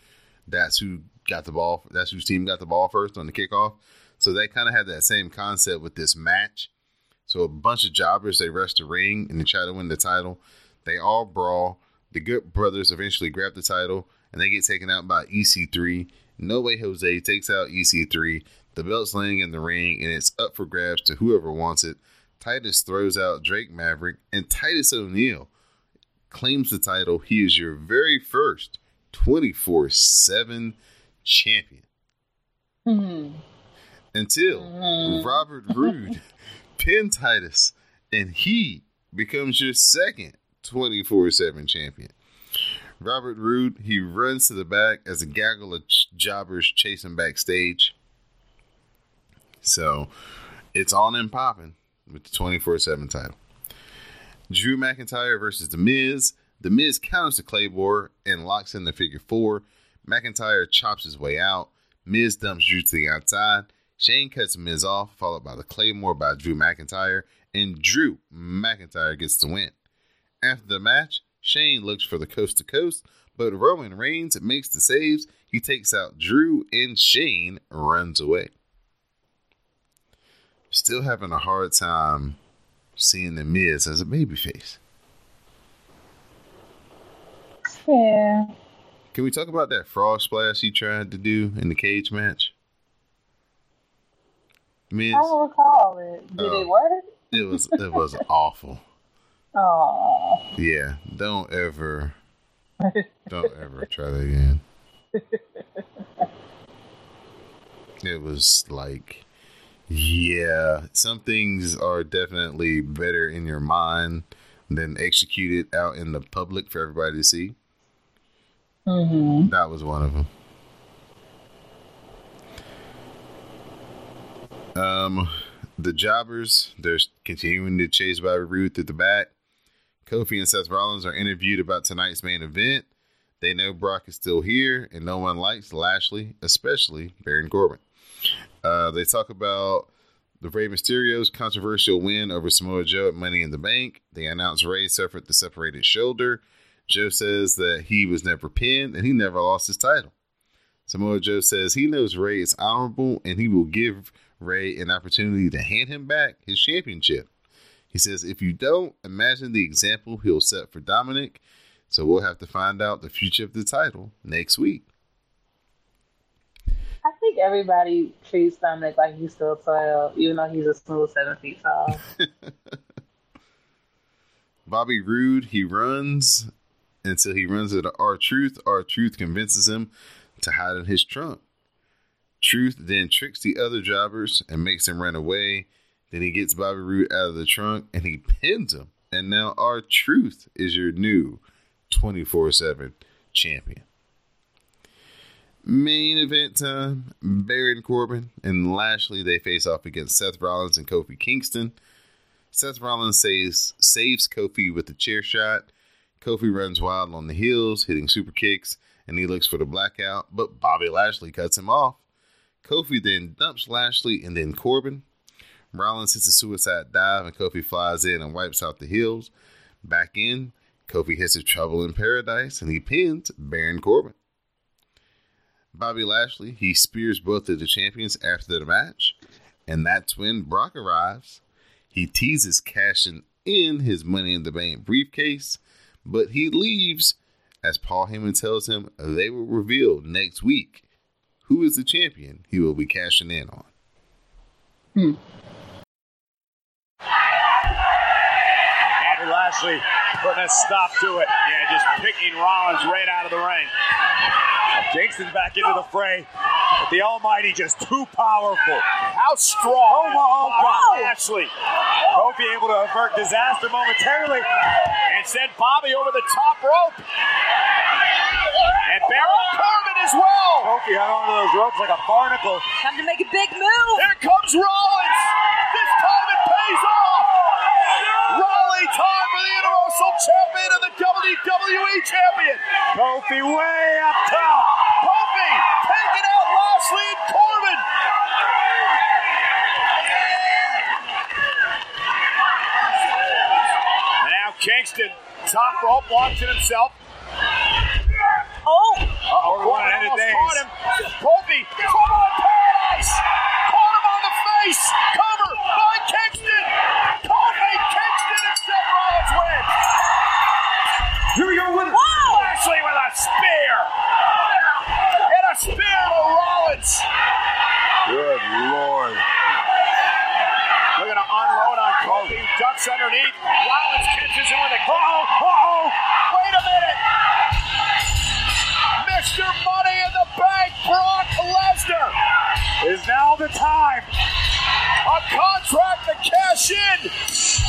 that's who got the ball. That's whose team got the ball first on the kickoff. So they kind of had that same concept with this match. So a bunch of jobbers, they rush the ring and they try to win the title. They all brawl. The Good Brothers eventually grab the title, and they get taken out by EC3. No Way Jose takes out EC3. The belt's laying in the ring, and it's up for grabs to whoever wants it. Titus throws out Drake Maverick, and Titus O'Neil claims the title. He is your very first 24/7 champion. Mm-hmm. Until Robert Roode pinned Titus, and he becomes your second 24/7 champion. Robert Roode, he runs to the back as a gaggle of jobbers chase him backstage. So it's on and popping with the 24/7 title. Drew McIntyre versus The Miz. The Miz counters the Claymore and locks in the figure four. McIntyre chops his way out. Miz dumps Drew to the outside. Shane cuts Miz off, followed by the Claymore by Drew McIntyre, and Drew McIntyre gets the win. After the match, Shane looks for the coast-to-coast, but Roman Reigns makes the saves. He takes out Drew, and Shane runs away. Still having a hard time seeing The Miz as a babyface. Yeah. Can we talk about that frog splash he tried to do in the cage match? Miz, I don't recall it. Did it work? It was awful. Oh. Yeah. Don't ever try that again. It was like, yeah, some things are definitely better in your mind than executed out in the public for everybody to see. Mm-hmm. That was one of them. The jobbers, they're continuing to chase by Roode through the back. Kofi and Seth Rollins are interviewed about tonight's main event. They know Brock is still here, and no one likes Lashley, especially Baron Corbin. They talk about the Rey Mysterio's controversial win over Samoa Joe at Money in the Bank. They announce Rey suffered the separated shoulder. Joe says that he was never pinned and he never lost his title. Samoa Joe says he knows Rey is honorable and he will give Rey an opportunity to hand him back his championship. He says, if you don't, imagine the example he'll set for Dominic. So we'll have to find out the future of the title next week. I think everybody treats Dominic like he's still 12, even though he's a smooth 7 feet tall. Bobby Roode, he runs until he runs into R-Truth. R-Truth convinces him to hide in his trunk. Truth then tricks the other jobbers and makes him run away. Then he gets Bobby Roode out of the trunk and he pins him. And now R-Truth is your new 24/7 champion. Main event time. Baron Corbin and Lashley, they face off against Seth Rollins and Kofi Kingston. Seth Rollins saves Kofi with a chair shot. Kofi runs wild on the heels, hitting super kicks, and he looks for the blackout, but Bobby Lashley cuts him off. Kofi then dumps Lashley and then Corbin. Rollins hits a suicide dive, and Kofi flies in and wipes out the heels. Back in, Kofi hits a Trouble in Paradise, and he pins Baron Corbin. Bobby Lashley, he spears both of the champions after the match, and that's when Brock arrives. He teases cashing in his Money in the Bank briefcase, but he leaves as Paul Heyman tells him they will reveal next week who is the champion he will be cashing in on. Bobby Lashley putting a stop to it. Yeah, just picking Rollins right out of the ring. Kingston's back into the fray. But the Almighty just too powerful. How strong. Omaha Lashley. Kofi able to avert disaster momentarily. And send Bobby over the top rope. And Baron Corbin as well. Kofi hung onto those ropes like a barnacle. Time to make a big move. Here comes Rollins. This time it pays off. Rally time for the Universal Champion and the WWE Champion. Kofi way up top. Kofi taking out Lashley and Corbin. Now Kingston, top rope, launching himself. Oh, Corbin almost caught him. Kofi, come on, Paradise. Caught him on the face. Cover by Kingston. Kofi, Kingston, and Seth Rollins win. Here we go with it. Whoa. Lashley with a spear. And a spear to Rollins. Good Lord. We're going to unload on Kofi. Ducks underneath. Rollins catches him with a claw. Uh-oh. Wait a minute. Mr. Money in the Bank, Brock Lesnar, is now the time. A contract to cash in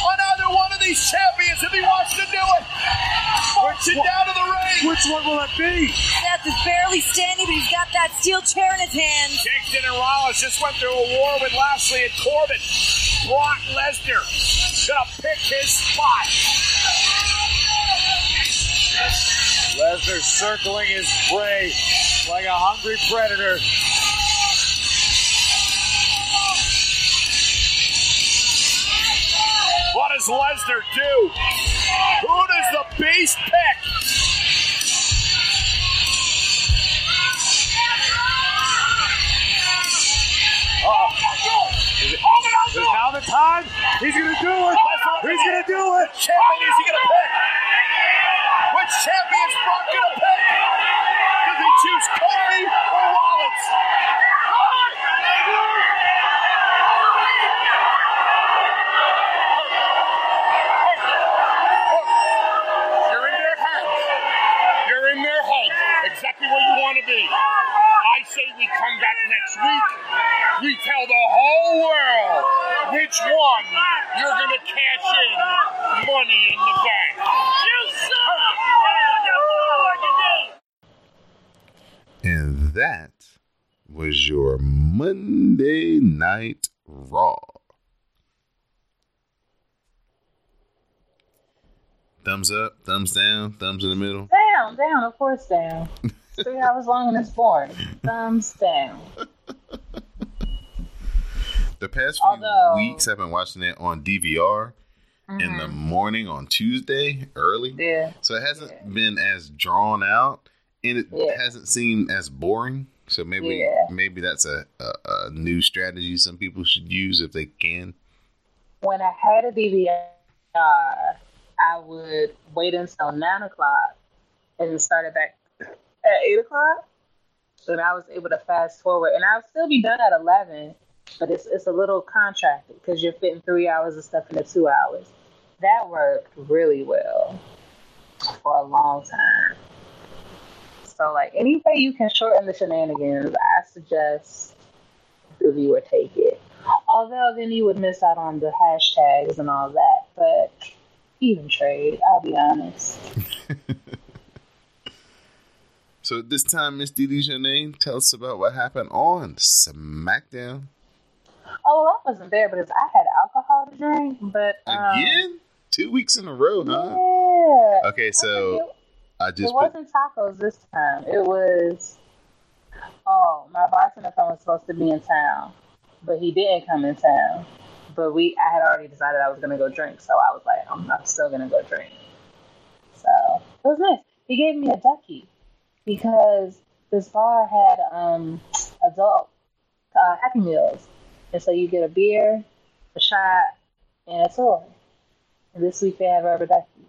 on either one of these champions if he wants to do it. March it down to the ring. Which one will it be? Seth is barely standing, but he's got that steel chair in his hand. Kingston and Rollins just went through a war with Lashley and Corbin. Brock Lesnar gonna pick his spot. Lesnar circling his prey like a hungry predator. What does Lesnar do? Who does the Beast pick? Is it now the time? He's going to do it. He's going to do it. What champion is he going to pick? Which champion's Brock going to pick? Does he choose Kofi or Rollins? You're in their heads. You're in their heads. Exactly where you want to be. I say we come back next week. We tell the whole world which one you're going to cash in Money in the Bank. And that was your Monday Night Raw. Thumbs up, thumbs down, thumbs in the middle. Down, of course down. 3 hours long and it's boring. Thumbs down. The past few weeks I've been watching it on DVR. in the morning on Tuesday early. Yeah. So it hasn't been as drawn out, and it hasn't seemed as boring. So maybe that's a new strategy some people should use if they can. When I had a DVR, I would wait until 9 o'clock and start it back at 8 o'clock. So I was able to fast forward. And I'll still be done at 11, but it's a little contracted because you're fitting 3 hours of stuff into 2 hours. That worked really well for a long time. So, like, any way you can shorten the shenanigans, I suggest the viewer take it. Although then you would miss out on the hashtags and all that, but even trade, I'll be honest. So at this time, Miss Didi Jonet, tell us about what happened on SmackDown. Oh, well, I wasn't there because I had alcohol to drink, but... Again? 2 weeks in a row, huh? Yeah. Okay, so I just... It wasn't tacos this time. It was... Oh, my bartender friend was supposed to be in town, but he didn't come in town. But I had already decided I was going to go drink, so I was like, I'm still going to go drink. So, it was nice. He gave me a ducky because this bar had adult Happy Meals. And so you get a beer, a shot, and a toy. And this week they have rubber duckies.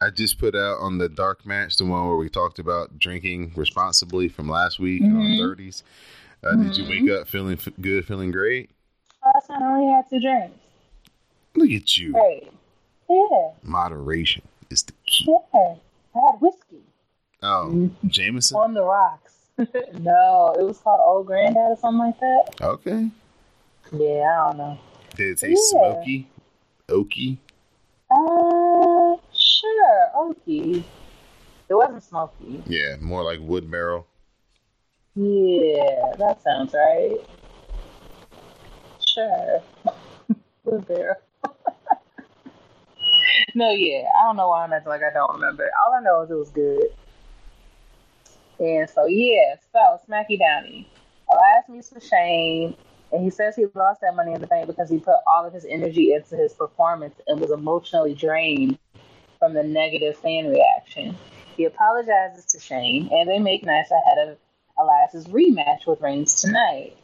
I just put out on the dark match, the one where we talked about drinking responsibly from last week on 30s. Did you wake up feeling good, feeling great? Last night I only had 2 drinks. Look at you. Great. Yeah. Moderation is the key. Yeah. I had whiskey. Oh, Jameson? On the rocks. No, it was called Old Granddad or something like that. Okay. Yeah, I don't know. Did it taste smoky? Oaky? Sure, oaky. It wasn't smoky. Yeah, more like wood barrel. Yeah, that sounds right. Sure. Wood barrel. No, yeah, I don't know why I'm acting like I don't remember. All I know is it was good. And so, so Smacky Downey. Elias meets with Shane, and he says he lost that Money in the Bank because he put all of his energy into his performance and was emotionally drained from the negative fan reaction. He apologizes to Shane, and they make nice ahead of Elias's rematch with Reigns tonight.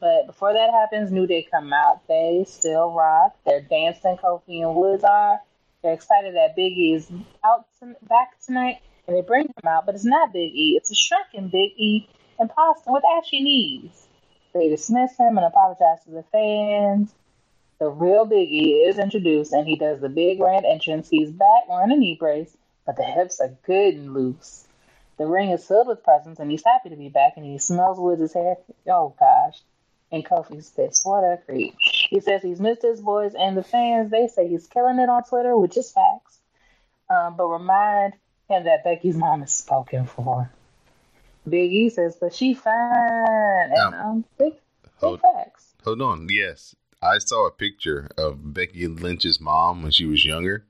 But before that happens, New Day come out. They still rock. They're dancing, Kofi and Woods are. They're excited that Big E is out back tonight. And they bring him out, but it's not Big E. It's a shrunken Big E imposter with ashy knees. They dismiss him and apologize to the fans. The real Big E is introduced, and he does the big grand entrance. He's back wearing a knee brace, but the hips are good and loose. The ring is filled with presents, and he's happy to be back, and he smells Woods' hair. Oh, gosh. And Kofi's pissed. What a creep. He says he's missed his boys, and the fans, they say he's killing it on Twitter, which is facts. But remind... and that Becky's mom is spoken for. Big E says, but she fine. And big facts. Hold on. Yes. I saw a picture of Becky Lynch's mom when she was younger.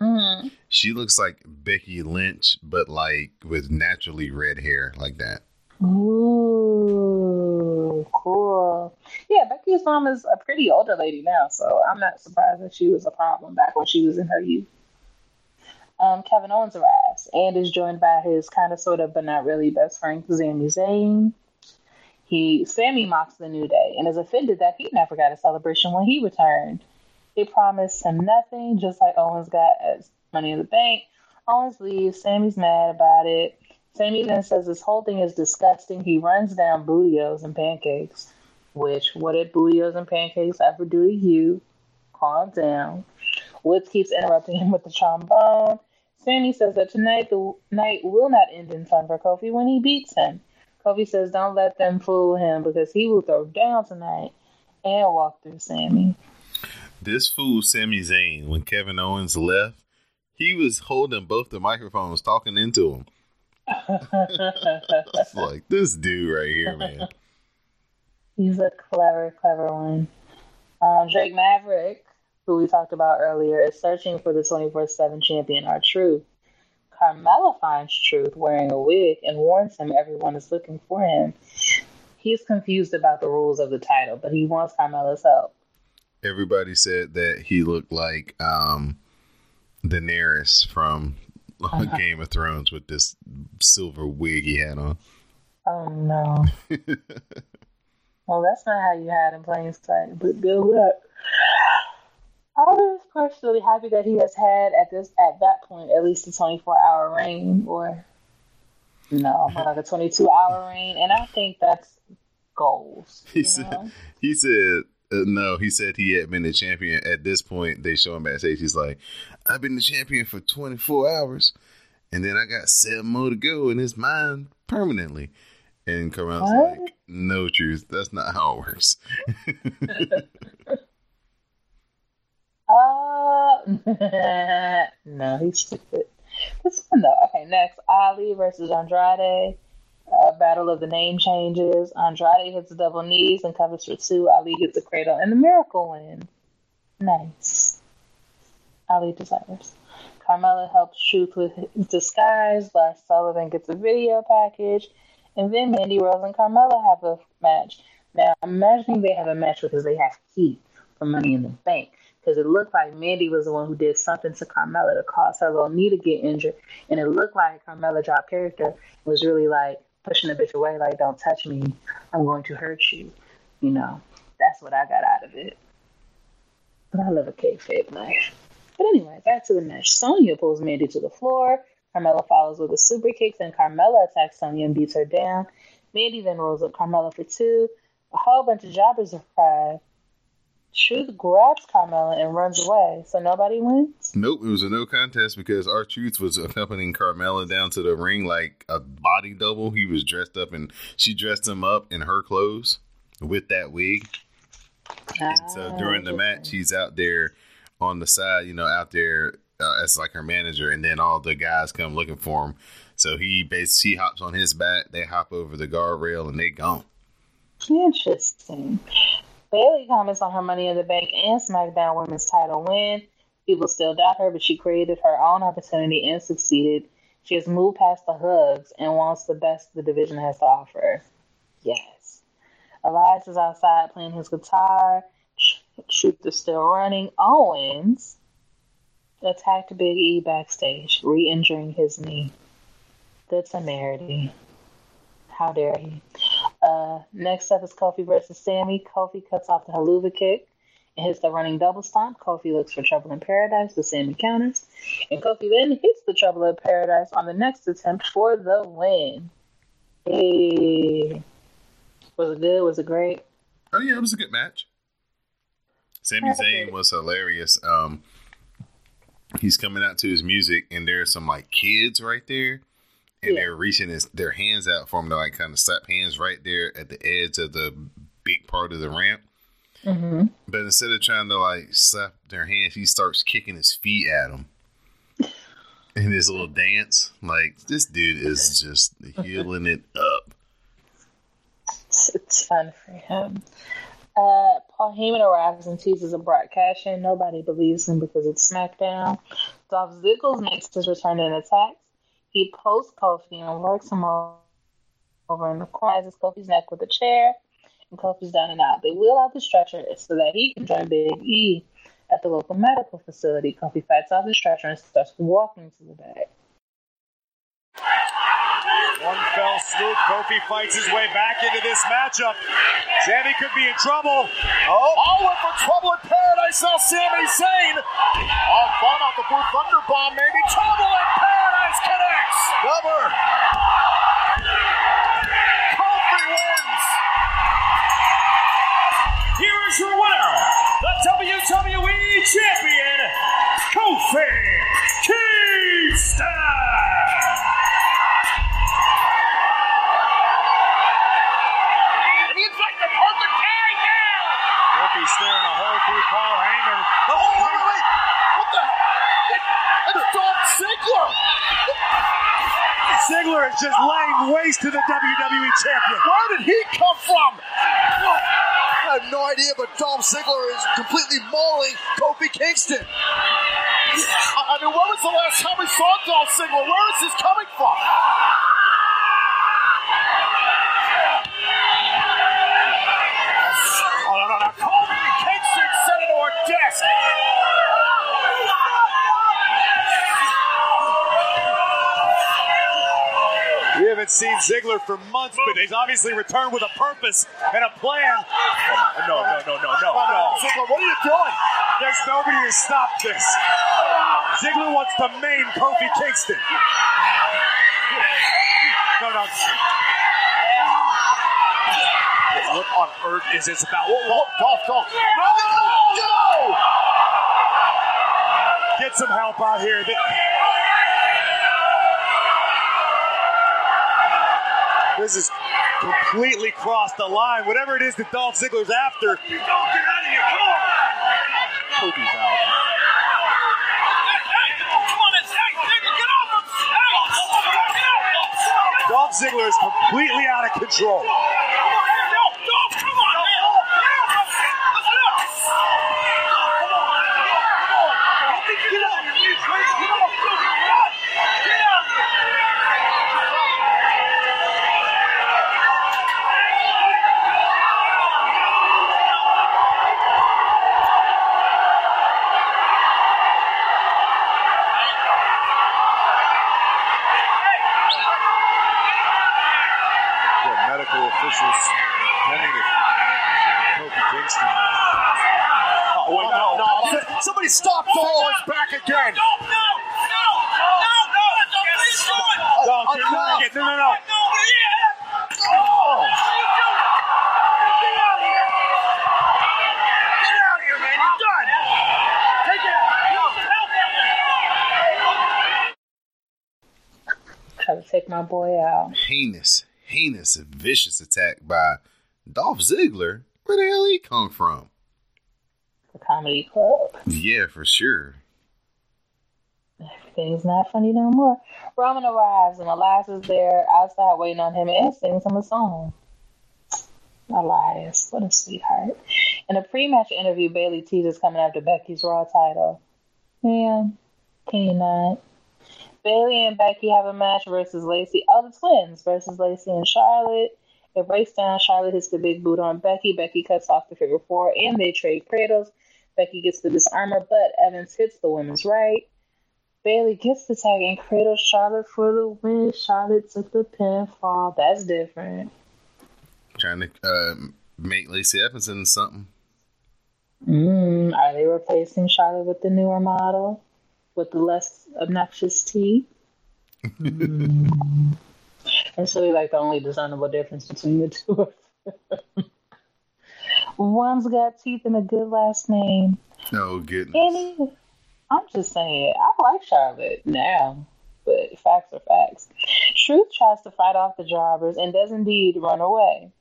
Mm-hmm. She looks like Becky Lynch, but like with naturally red hair like that. Ooh, cool. Yeah, Becky's mom is a pretty older lady now, so I'm not surprised that she was a problem back when she was in her youth. Kevin Owens arrives and is joined by his kind of, sort of, but not really best friend, Sami Zayn. Sammy mocks the New Day and is offended that he never got a celebration when he returned. They promised him nothing, just like Owens got as Money in the Bank. Owens leaves. Sammy's mad about it. Sammy then says this whole thing is disgusting. He runs down Bootios and Pancakes, which, what did Bootios and Pancakes ever do to you? Calm down. Woods keeps interrupting him with the trombone. Sammy says that tonight the night will not end in fun for Kofi when he beats him. Kofi says don't let them fool him because he will throw down tonight and walk through Sammy. This fool Sami Zayn, when Kevin Owens left, he was holding both the microphones talking into him. It's like, this dude right here, man. He's a clever, clever one. Drake Maverick, who we talked about earlier, is searching for the 24/7 champion, R-Truth. Carmella finds Truth wearing a wig and warns him everyone is looking for him. He's confused about the rules of the title, but he wants Carmella's help. everybody said that he looked like Daenerys from Game of Thrones with this silver wig he had on. Oh, no. Well, that's not how you had him playing sight, but good luck. I was personally happy that he has had at that point at least a 24-hour reign, or no, like a 22-hour reign, and I think that's goals. He said he had been the champion. At this point, they show him backstage. He's like, I've been the champion for 24 hours, and then I got 7 more to go, and it's mine permanently. And Carmella's like, no, truth. That's not how it works. No, he's stupid. This one though. Okay, next, Ali versus Andrade. Battle of the name changes. Andrade hits a double knees and covers for 2. Ali hits a cradle and the miracle win. Nice. Ali desires. Carmella helps Truth with his disguise. Lars Sullivan gets a video package, and then Mandy Rose and Carmella have a match. Now, I'm imagining they have a match because they have heat for Money in the Bank. Because it looked like Mandy was the one who did something to Carmella to cause her little knee to get injured. And it looked like Carmella dropped character, was really like pushing the bitch away, like, don't touch me, I'm going to hurt you. You know, that's what I got out of it. But I love a kayfabe life. But anyway, back to the match. Sonya pulls Mandy to the floor. Carmella follows with a super kick, and Carmella attacks Sonya and beats her down. Mandy then rolls up Carmella for 2. A whole bunch of jobbers arrive. Truth grabs Carmella and runs away, so nobody wins? Nope, it was a no contest because R-Truth was accompanying Carmella down to the ring like a body double. He was dressed up, and she dressed him up in her clothes with that wig. And so during the match, he's out there on the side, out there as like her manager, and then all the guys come looking for him. So he hops on his back, they hop over the guardrail, and they gone. Interesting. Bayley comments on her Money in the Bank and SmackDown Women's title win. People still doubt her, but she created her own opportunity and succeeded. She has moved past the hugs and wants the best the division has to offer. Yes. Elias is outside playing his guitar. Truth is still running. Owens attacked Big E backstage, re-injuring his knee. Good temerity. How dare he? Next up is Kofi versus Sammy. Kofi cuts off the haluva kick and hits the running double stomp. Kofi looks for Trouble in Paradise, but Sammy counters. And Kofi then hits the Trouble in Paradise on the next attempt for the win. Hey. Was it good? Was it great? Oh, yeah, it was a good match. Sami Zayn was hilarious. He's coming out to his music, and there's some, kids right there. And they're reaching their hands out for him to kind of slap hands right there at the edge of the big part of the ramp. Mm-hmm. But instead of trying to slap their hands, he starts kicking his feet at them. And his little dance, this dude is just healing it up. It's fun for him. Paul Heyman arrives and teases a Brock Cash in. Nobody believes him because it's SmackDown. Dolph Ziggles makes his return and attacks. He posts Kofi and works him over and requires Kofi's neck with a chair, and Kofi's down and out. They wheel out the stretcher so that he can join Big E at the local medical facility. Kofi fights off the stretcher and starts walking to the back. One fell swoop. Kofi fights his way back into this matchup. Sammy could be in trouble. Oh, all went for Trouble in Paradise. Now Sami Zayn. All fun off the blue thunderbomb, maybe. Trouble in Paradise connects. Cover. Kofi wins. Here is your winner, the WWE Champion, Kofi Kingston. Staring a hole through Paul Heyman. Oh, wait. What the heck? It's Dolph Ziggler. Ziggler is just laying waste to the WWE Champion. Where did he come from? I have no idea, but Dolph Ziggler is completely mauling Kofi Kingston. I mean, when was the last time we saw Dolph Ziggler? Where is this coming from? Oh, no, Kofi Kingston set it haven't seen Ziggler for months, but he's obviously returned with a purpose and a plan. No. Ziggler, what are you doing? There's nobody to stop this. Ziggler wants to maim Kofi Kingston. No. What on earth is this about? Whoa. No! Get some help out here. This is completely crossed the line. Whatever it is that Dolph Ziggler's after. You don't get out of here. Come on. Kobe's out. Dolph Ziggler is completely out of control. Somebody stop the horse back again. No. Try to take my boy out. Heinous, and vicious attack by Dolph Ziggler. Where the hell he come from? The comedy club. Yeah, for sure. Everything's not funny no more. Roman arrives and Elias is there outside waiting on him and sings him a song. Elias, what a sweetheart. In a pre-match interview, Bayley teases coming after Becky's Raw title. Man, can you not? Bayley and Becky have a match versus Lacey. Oh, the twins versus Lacey and Charlotte. It breaks down. Charlotte hits the big boot on Becky. Becky cuts off the figure four, and they trade cradles. Becky gets the disarmor, but Evans hits the women's right. Bayley gets the tag and cradles Charlotte for the win. Charlotte took the pinfall. That's different. Trying to make Lacey Evans into something. Are they replacing Charlotte with the newer model? With the less obnoxious teeth? It's really like the only discernible difference between the two of them. One's got teeth and a good last name. Oh, goodness. Kenny, I'm just saying, I like Charlotte now, but facts are facts. Truth tries to fight off the jobbers and does indeed run away.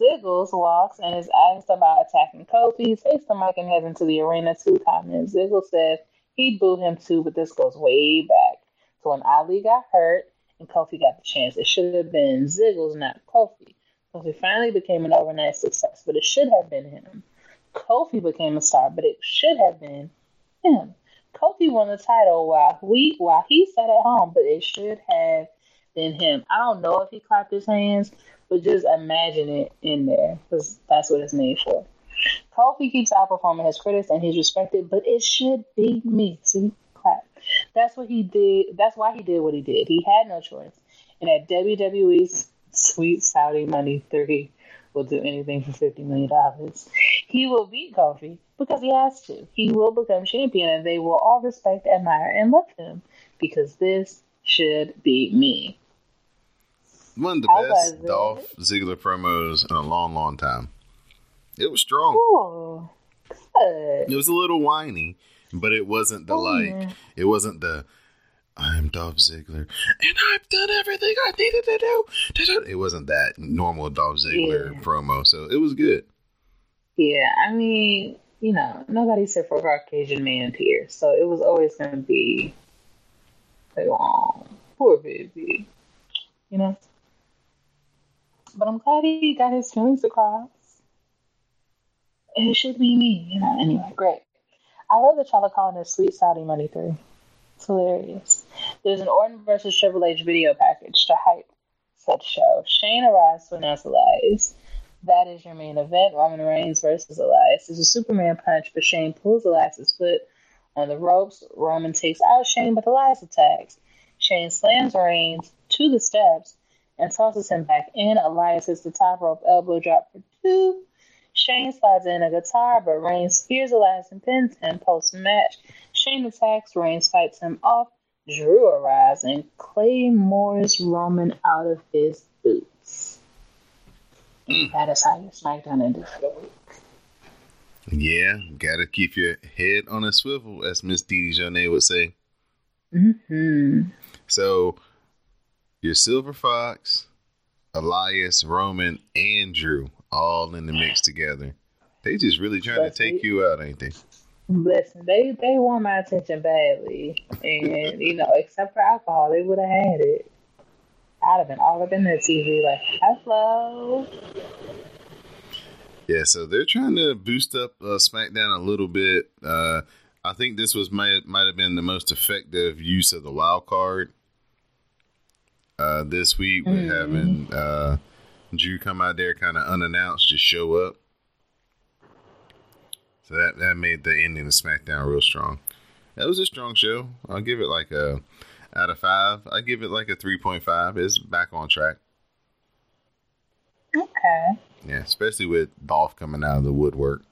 Ziggles walks and is asked about attacking Kofi, takes the mic and heads into the arena to comment. Ziggles says he'd boo him too, but this goes way back to when Ali got hurt and Kofi got the chance. It should have been Ziggles, not Kofi. Kofi finally became an overnight success, but it should have been him. Kofi became a star, but it should have been him. Kofi won the title while he sat at home, but it should have been him. I don't know if he clapped his hands, but just imagine it in there, because that's what it's made for. Kofi keeps outperforming his critics, and he's respected, but it should be me. See? Clap. That's what he did. That's why he did what he did. He had no choice. And at WWE's Sweet Saudi Money 3 will do anything for $50 million. He will beat Kofi because he has to. He will become champion and they will all respect, admire, and love him because this should be me. One of the best Dolph Ziggler promos in a long, long time. It was strong. Ooh, good. It was a little whiny. But it wasn't the it wasn't the I'm Dolph Ziggler and I've done everything I needed to do. It wasn't that normal Dolph Ziggler promo, so it was good. Yeah, I mean, you know, nobody said for Caucasian man here, so it was always going to be like, oh, poor baby, you know. But I'm glad he got his feelings across. It should be me, you know. Anyway, great. I love that y'all are calling it Sweet Saudi Money 3. It's hilarious. There's an Orton versus Triple H video package to hype said show. Shane arrives to announce Elias. That is your main event, Roman Reigns versus Elias. There's a Superman punch, but Shane pulls Elias's foot on the ropes. Roman takes out Shane, but Elias attacks. Shane slams Reigns to the steps and tosses him back in. Elias hits the top rope elbow drop for two. Shane slides in a guitar, but Reigns spears Elias and pins him post-match. Shane attacks, Reigns fights him off. Drew arrives and Claymore's Roman out of his boots. That is how you SmackDown ended for the week. Yeah, gotta keep your head on a swivel, as Miss Didi Jonet would say. Mm-hmm. So, your Silver Fox, Elias, Roman, and Drew all in the mix together. They just really trying to take you out, ain't they? Listen, they want my attention badly. And, you know, except for alcohol, they would have had it. I'd have been all up in their TV like, hello. Yeah, so they're trying to boost up SmackDown a little bit. I think this was might have been the most effective use of the wild card this week. Mm-hmm. We're having Drew come out there kind of unannounced, just show up. So that made the ending of SmackDown real strong. That was a strong show. I'll give it like a out of 5. I give it like a 3.5. It's back on track. Okay. Yeah, especially with Dolph coming out of the woodwork.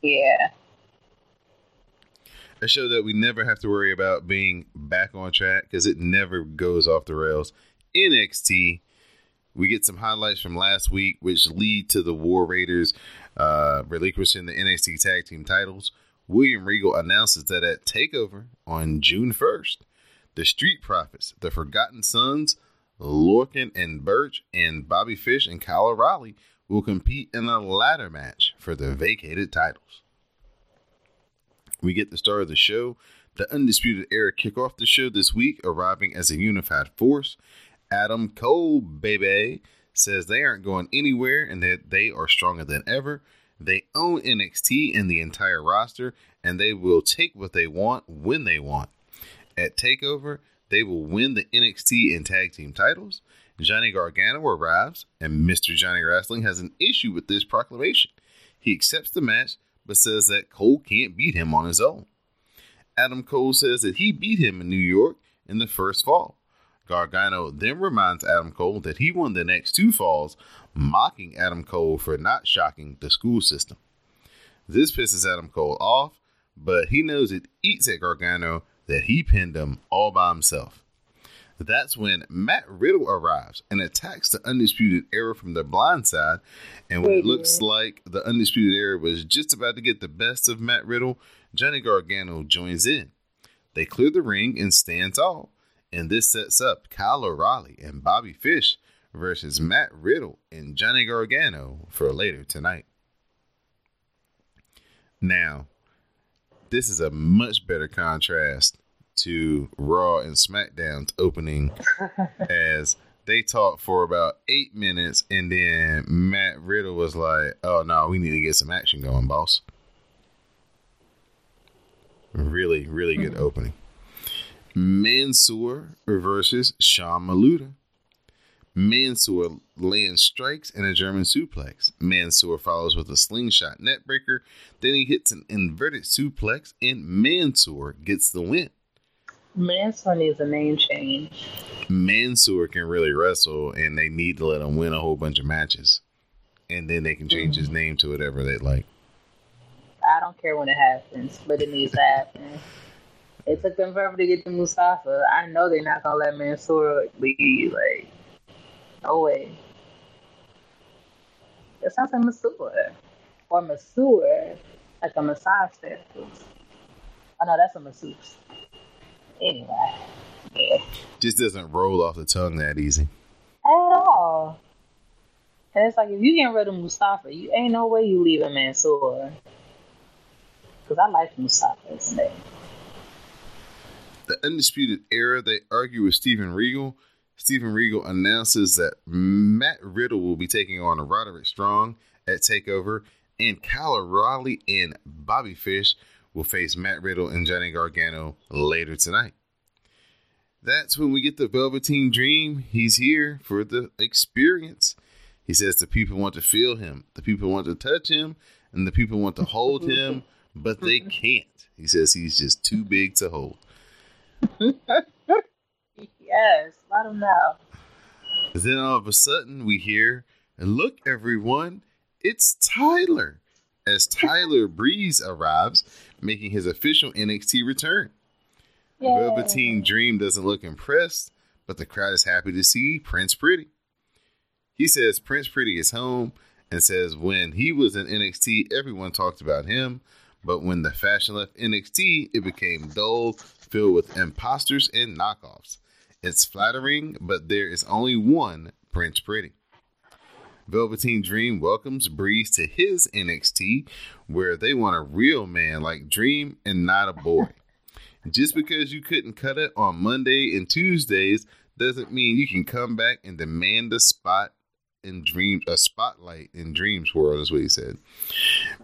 Yeah. A show that we never have to worry about being back on track because it never goes off the rails. NXT, we get some highlights from last week, which lead to the War Raiders relinquishing the NXT Tag Team titles. William Regal announces that at TakeOver on June 1st, the Street Profits, the Forgotten Sons, Lorcan and Birch, and Bobby Fish and Kyle O'Reilly will compete in a ladder match for the vacated titles. We get the star of the show. The Undisputed Era kick off the show this week, arriving as a unified force. Adam Cole, baby, says they aren't going anywhere and that they are stronger than ever. They own NXT and the entire roster, and they will take what they want when they want. At TakeOver, they will win the NXT and tag team titles. Johnny Gargano arrives, and Mr. Johnny Wrestling has an issue with this proclamation. He accepts the match, but says that Cole can't beat him on his own. Adam Cole says that he beat him in New York in the first fall. Gargano then reminds Adam Cole that he won the next 2 falls, mocking Adam Cole for not shocking the school system. This pisses Adam Cole off, but he knows it eats at Gargano that he pinned him all by himself. That's when Matt Riddle arrives and attacks the Undisputed Era from the blind side, and when it looks like the Undisputed Era was just about to get the best of Matt Riddle, Johnny Gargano joins in. They clear the ring and stand tall, and this sets up Kyle O'Reilly and Bobby Fish versus Matt Riddle and Johnny Gargano for later tonight. Now, this is a much better contrast to Raw and SmackDown's opening as they talked for about 8 minutes and then Matt Riddle was like, oh no, we need to get some action going, boss. Really, really good opening. Mansoor versus Sean Maluda. Mansoor lands strikes and a German suplex. Mansoor follows with a slingshot netbreaker. Then he hits an inverted suplex, and Mansoor gets the win. Mansoor needs a name change. Mansoor can really wrestle, and they need to let him win a whole bunch of matches. And then they can change his name to whatever they like. I don't care when it happens, but it needs to happen. It took them forever to get to Mustafa. I know they're not going to let Mansoor leave, like... No way. It sounds like masseur. Or masseur. Like a massage therapist. Oh, no, that's a masseuse. Anyway. Yeah. Just doesn't roll off the tongue that easy. At all. And it's like, if you get rid of Mustafa, you ain't no way you leaving Mansoor. Because I like Mustafa as a name. The Undisputed Era, they argue with Steven Regal. Steven Regal announces that Matt Riddle will be taking on Roderick Strong at TakeOver, and Kyle O'Reilly and Bobby Fish will face Matt Riddle and Johnny Gargano later tonight. That's when we get the Velveteen Dream. He's here for the experience. He says the people want to feel him, the people want to touch him, and the people want to hold him, but they can't. He says he's just too big to hold. Yes, let him know. And then all of a sudden we hear, and look, everyone, it's Tyler. As Tyler Breeze arrives, making his official NXT return. Yay. Velveteen Dream doesn't look impressed, but the crowd is happy to see Prince Pretty. He says Prince Pretty is home and says when he was in NXT, everyone talked about him. But when the fashion left NXT, it became dull, filled with imposters and knockoffs. It's flattering, but there is only one Prince Pretty. Velveteen Dream welcomes Breeze to his NXT, where they want a real man like Dream and not a boy. Just because you couldn't cut it on Monday and Tuesdays doesn't mean you can come back and demand a spotlight in Dream's world, is what he said.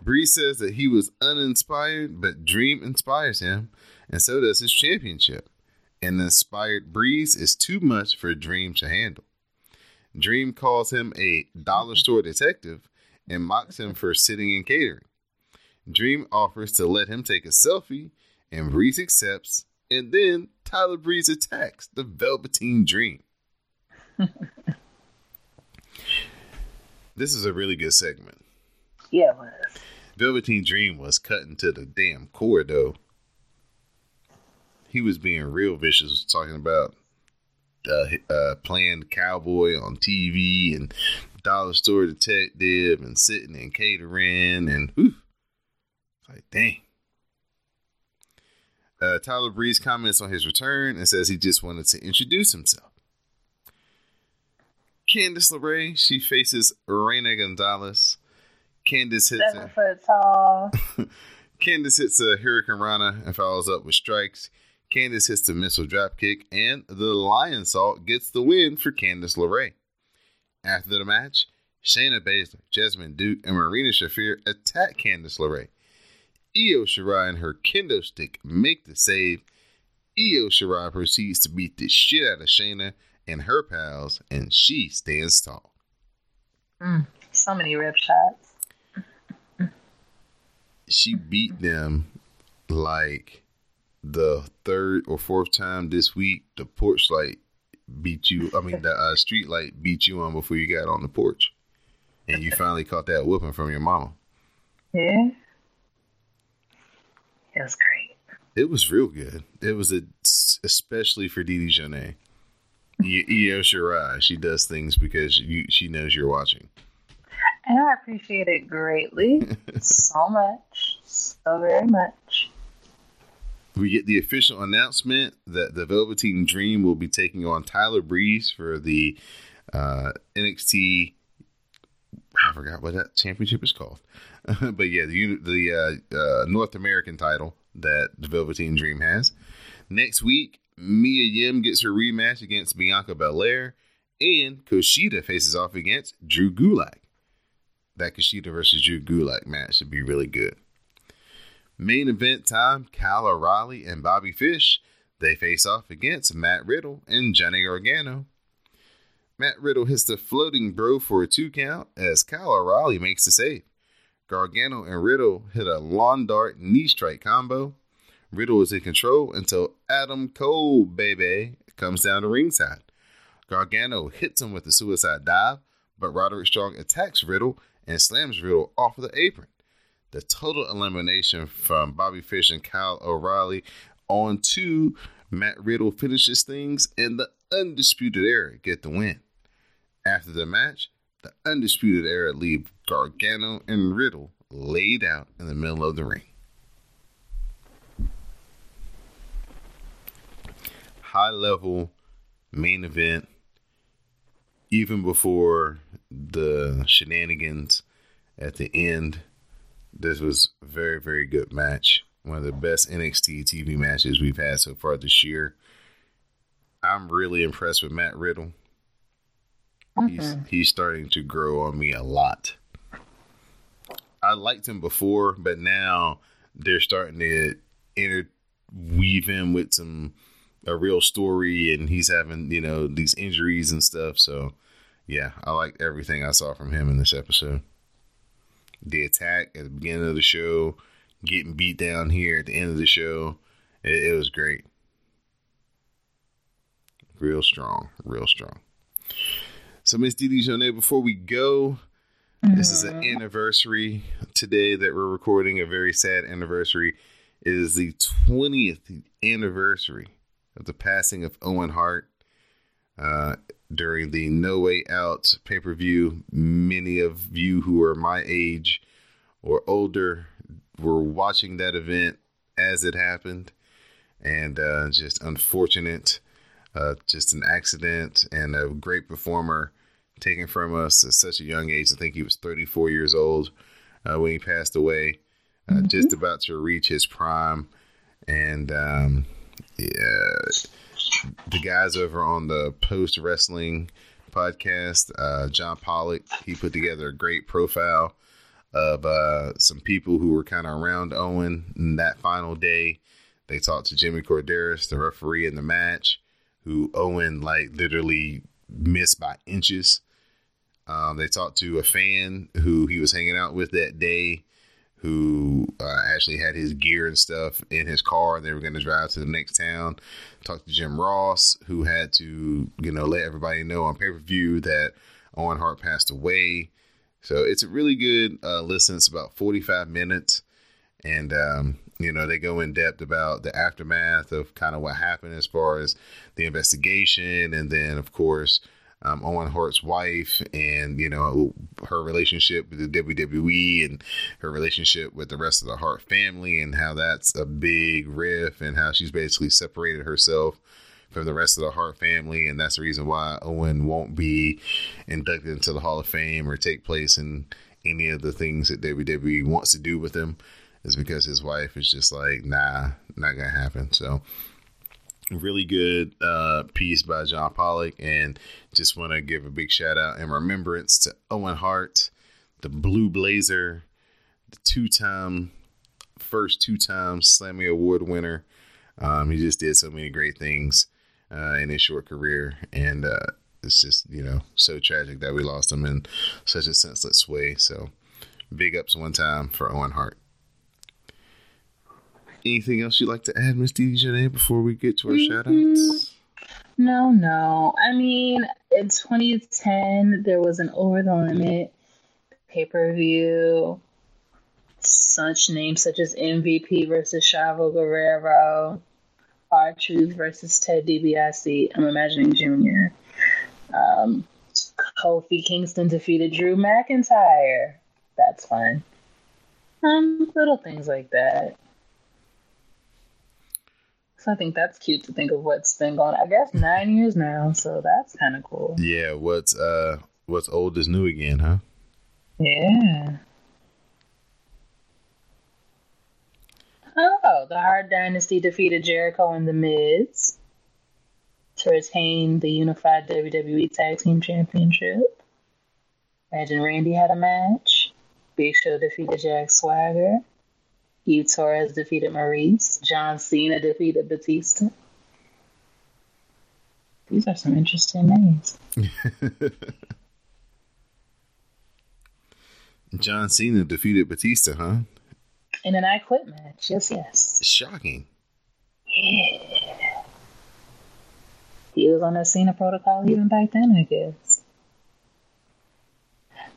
Breeze says that he was uninspired, but Dream inspires him, and so does his championship. An inspired Breeze is too much for Dream to handle. Dream calls him a dollar store detective and mocks him for sitting and catering. Dream offers to let him take a selfie, and Breeze accepts, and then Tyler Breeze attacks the Velveteen Dream. This is a really good segment. Yeah, it was. Velveteen Dream was cutting to the damn core, though. He was being real vicious, talking about playing cowboy on TV and dollar store detective and sitting and catering and whew, like dang. Tyler Breeze comments on his return and says he just wanted to introduce himself. Candice LeRae, she faces Reina Gonzalez. Candice hits a Hurricane Rana and follows up with strikes. Candice hits the missile dropkick, and the Lion Salt gets the win for Candice LeRae. After the match, Shayna Baszler, Jessamyn Duke, and Marina Shafir attack Candice LeRae. Io Shirai and her kendo stick make the save. Io Shirai proceeds to beat the shit out of Shayna and her pals, and she stands tall. So many rib shots. She beat them like the third or fourth time this week. The porch light beat you. I mean, the street light beat you on before you got on the porch. And you finally caught that whooping from your mama. Yeah. It was great. It was real good. It was especially for Didi Jonet. Io Shirai, she does things because she knows you're watching. And I appreciate it greatly. So much. So very much. We get the official announcement that the Velveteen Dream will be taking on Tyler Breeze for the NXT. I forgot what that championship is called. But yeah, the North American title that the Velveteen Dream has. Next week, Mia Yim gets her rematch against Bianca Belair, and Kushida faces off against Drew Gulak. That Kushida versus Drew Gulak match should be really good. Main event time, Kyle O'Reilly and Bobby Fish, they face off against Matt Riddle and Johnny Gargano. Matt Riddle hits the floating bro for a 2 count as Kyle O'Reilly makes the save. Gargano and Riddle hit a lawn dart knee strike combo. Riddle is in control until Adam Cole, baby, comes down to ringside. Gargano hits him with a suicide dive, but Roderick Strong attacks Riddle and slams Riddle off of the apron. The total elimination from Bobby Fish and Kyle O'Reilly onto Matt Riddle finishes things, and the Undisputed Era get the win. After the match, the Undisputed Era leave Gargano and Riddle laid out in the middle of the ring. High level main event, even before the shenanigans at the end. This was a very, very good match. One of the best NXT TV matches we've had so far this year. I'm really impressed with Matt Riddle. Mm-hmm. He's starting to grow on me a lot. I liked him before, but now they're starting to interweave him with a real story, and he's having, these injuries and stuff. So, yeah, I liked everything I saw from him in this episode. The attack at the beginning of the show, getting beat down here at the end of the show. It was great. Real strong. So, Miss Didi Jonet, before we go, this is an anniversary today that we're recording, a very sad anniversary. It is the 20th anniversary of the passing of Owen Hart during the No Way Out pay-per-view. Many of you who are my age or older were watching that event as it happened. And just unfortunate, just an accident, and a great performer taken from us at such a young age. I think he was 34 years old when he passed away, just about to reach his prime. And the guys over on the Post Wrestling podcast, John Pollock, he put together a great profile of some people who were kind of around Owen in that final day. They talked to Jimmy Corderas, the referee in the match, who Owen literally missed by inches. They talked to a fan who he was hanging out with that day, who actually had his gear and stuff in his car, and they were going to drive to the next town. Talked to Jim Ross, who had to, let everybody know on pay-per-view that Owen Hart passed away. So it's a really good listen. It's about 45 minutes. And, they go in depth about the aftermath of kind of what happened as far as the investigation. And then, of course, Owen Hart's wife and, her relationship with the WWE and her relationship with the rest of the Hart family, and how that's a big rift, and how she's basically separated herself from the rest of the Hart family. And that's the reason why Owen won't be inducted into the Hall of Fame or take place in any of the things that WWE wants to do with him, is because his wife is just like, nah, not going to happen. So really good piece by John Pollock, and just want to give a big shout out and remembrance to Owen Hart, the Blue Blazer, the first two-time Slammy Award winner. He just did so many great things in his short career, and it's just, so tragic that we lost him in such a senseless way. So big ups one time for Owen Hart. Anything else you'd like to add, Miss Didi Jonet, before we get to our shout-outs? No. I mean, in 2010, there was an Over the Limit pay-per-view. Such names such as MVP versus Chavo Guerrero, R-Truth versus Ted DiBiase, I'm imagining Jr. Kofi Kingston defeated Drew McIntyre. That's fun. Little things like that. So I think that's cute to think of what's been going on. I guess 9 years now, so that's kind of cool. Yeah, what's old is new again, huh? Yeah. Oh, the Hart Dynasty defeated Jericho and The Miz to retain the unified WWE Tag Team Championship. Imagine Randy had a match. Big Show defeated Jack Swagger. Eve Torres defeated Maurice. John Cena defeated Batista. These are some interesting names. John Cena defeated Batista, huh? In an I Quit match. Yes. Shocking. Yeah. He was on the Cena protocol even back then, I guess.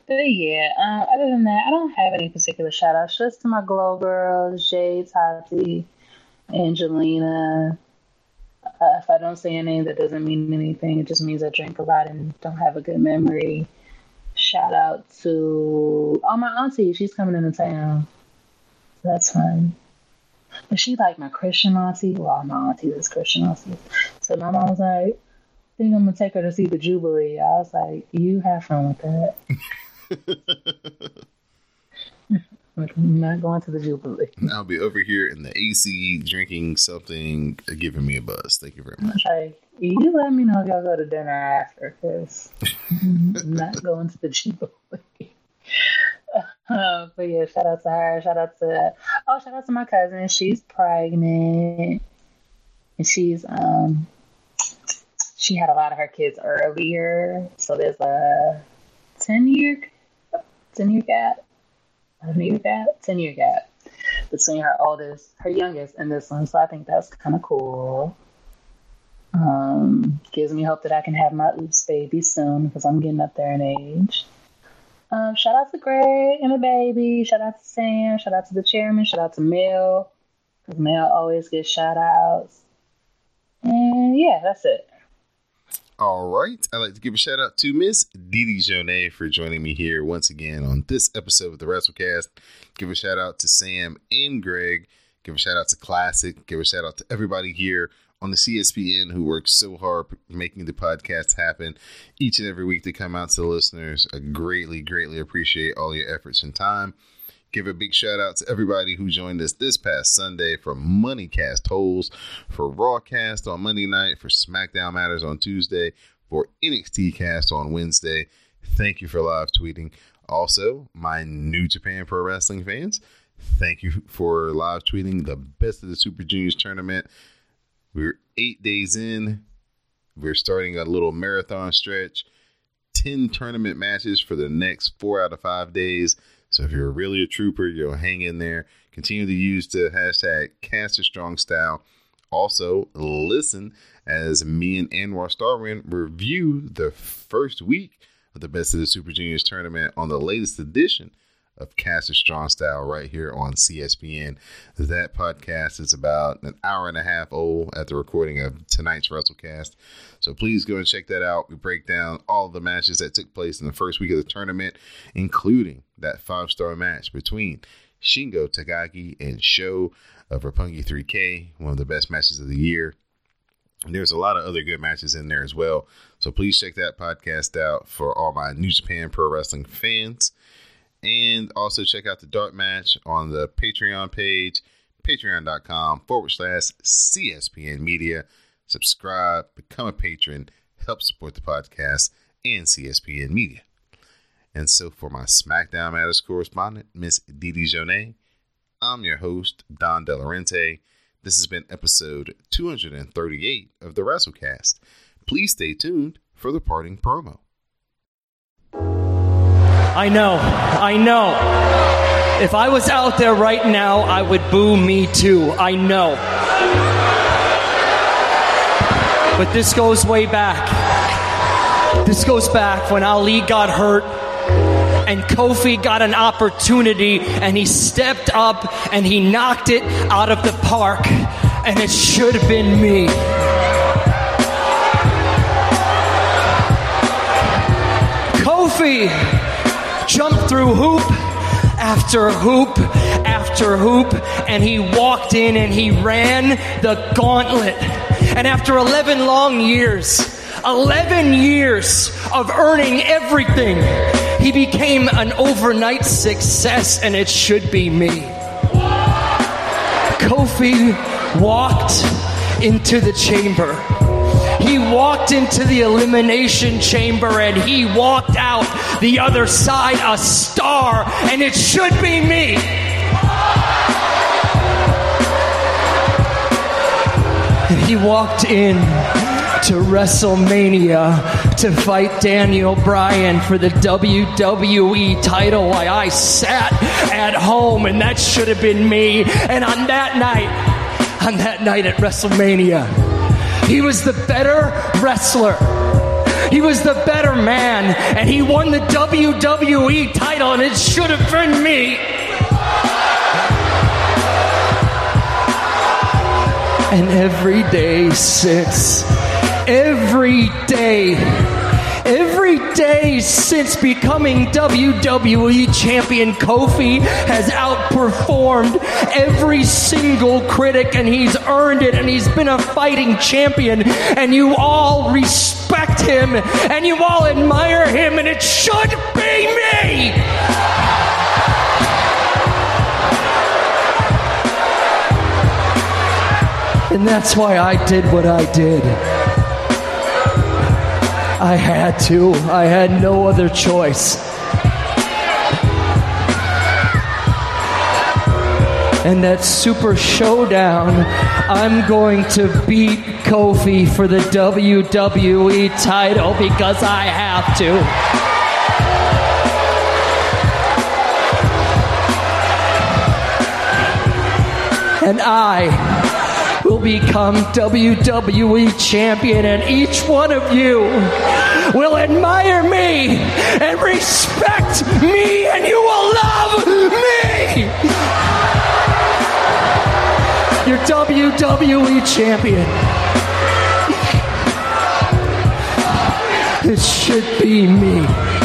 But yeah, other than that, I don't have any particular shout-outs. Just to my Glow Girls, Jay, Tati, Angelina. If I don't say a name, that doesn't mean anything. It just means I drink a lot and don't have a good memory. Shout-out to... Oh, my auntie. She's coming into town. That's fun. But she like my Christian auntie. Well, my auntie is Christian auntie. So my mom was like, I think I'm going to take her to see the Jubilee. I was like, you have fun with that. I'm not going to the Jubilee. I'll be over here in the AC drinking something, giving me a buzz. Thank you very much. Like, you let me know if y'all go to dinner after, because I'm not going to the Jubilee. But yeah, shout out to her. Shout out to my cousin. She's pregnant, and she's she had a lot of her kids earlier, so there's a 10-year gap between her youngest and this one, so I think that's kind of cool. Gives me hope that I can have my oops baby soon, because I'm getting up there in age. Shout out to Greg and the baby. Shout out to Sam. Shout out to the chairman. Shout out to Mel, because Mel always gets shout outs. And yeah, that's it. All right. I'd like to give a shout out to Miss Didi Jonet for joining me here once again on this episode of the WrestleCast. Give a shout out to Sam and Greg. Give a shout out to Classic. Give a shout out to everybody here on the CSPN who works so hard making the podcast happen each and every week to come out to the listeners. I greatly, greatly appreciate all your efforts and time. Give a big shout out to everybody who joined us this past Sunday for MoneyCast Holes, for RawCast on Monday night, for SmackDown Matters on Tuesday, for NXT Cast on Wednesday. Thank you for live tweeting. Also, my New Japan Pro Wrestling fans, thank you for live tweeting the Best of the Super Juniors tournament. We're 8 days in. We're starting a little marathon stretch. 10 tournament matches for the next 4 out of 5 days. So if you're really a trooper, you'll hang in there. Continue to use the hashtag #CasterStrongStyle. Also, listen as me and Anwar Starwin review the first week of the Best of the Super Juniors tournament on the latest edition of Caster Strong Style right here on CSPN. That podcast is about an hour and a half old at the recording of tonight's WrestleCast. So please go and check that out. We break down all the matches that took place in the first week of the tournament, including that 5-star match between Shingo Takagi and Sho of Roppongi 3K, one of the best matches of the year. And there's a lot of other good matches in there as well. So please check that podcast out for all my New Japan Pro Wrestling fans. And also check out the Dark Match on the Patreon page, patreon.com/CSPN Media. Subscribe, become a patron, help support the podcast and CSPN Media. And so for my SmackDown Matters correspondent, Miss Didi Jonet, I'm your host, Don DeLaurenti. This has been episode 238 of the WrestleCast. Please stay tuned for the parting promo. I know. If I was out there right now, I would boo me too. I know. But this goes way back. This goes back when Ali got hurt and Kofi got an opportunity and he stepped up and he knocked it out of the park. And it should have been me. Kofi jumped through hoop after hoop after hoop, and he walked in and he ran the gauntlet. And after 11 long years, 11 years of earning everything, he became an overnight success, and it should be me. Kofi walked into the chamber. He walked into the elimination chamber and he walked out the other side a star, and it should be me. And he walked in to WrestleMania to fight Daniel Bryan for the WWE title while I sat at home, and that should have been me. And on that night at WrestleMania, he was the better wrestler. He was the better man. And he won the WWE title, and it should have been me. And every day since, every day since becoming WWE champion, Kofi has outperformed every single critic, and he's earned it, and he's been a fighting champion, and you all respect him, and you all admire him, and it should be me! And that's why I did what I did. I had to. I had no other choice. And that super showdown, I'm going to beat Kofi for the WWE title because I have to. And I will become WWE champion, and each one of you will admire me and respect me, and you will love me. You're WWE champion. This should be me.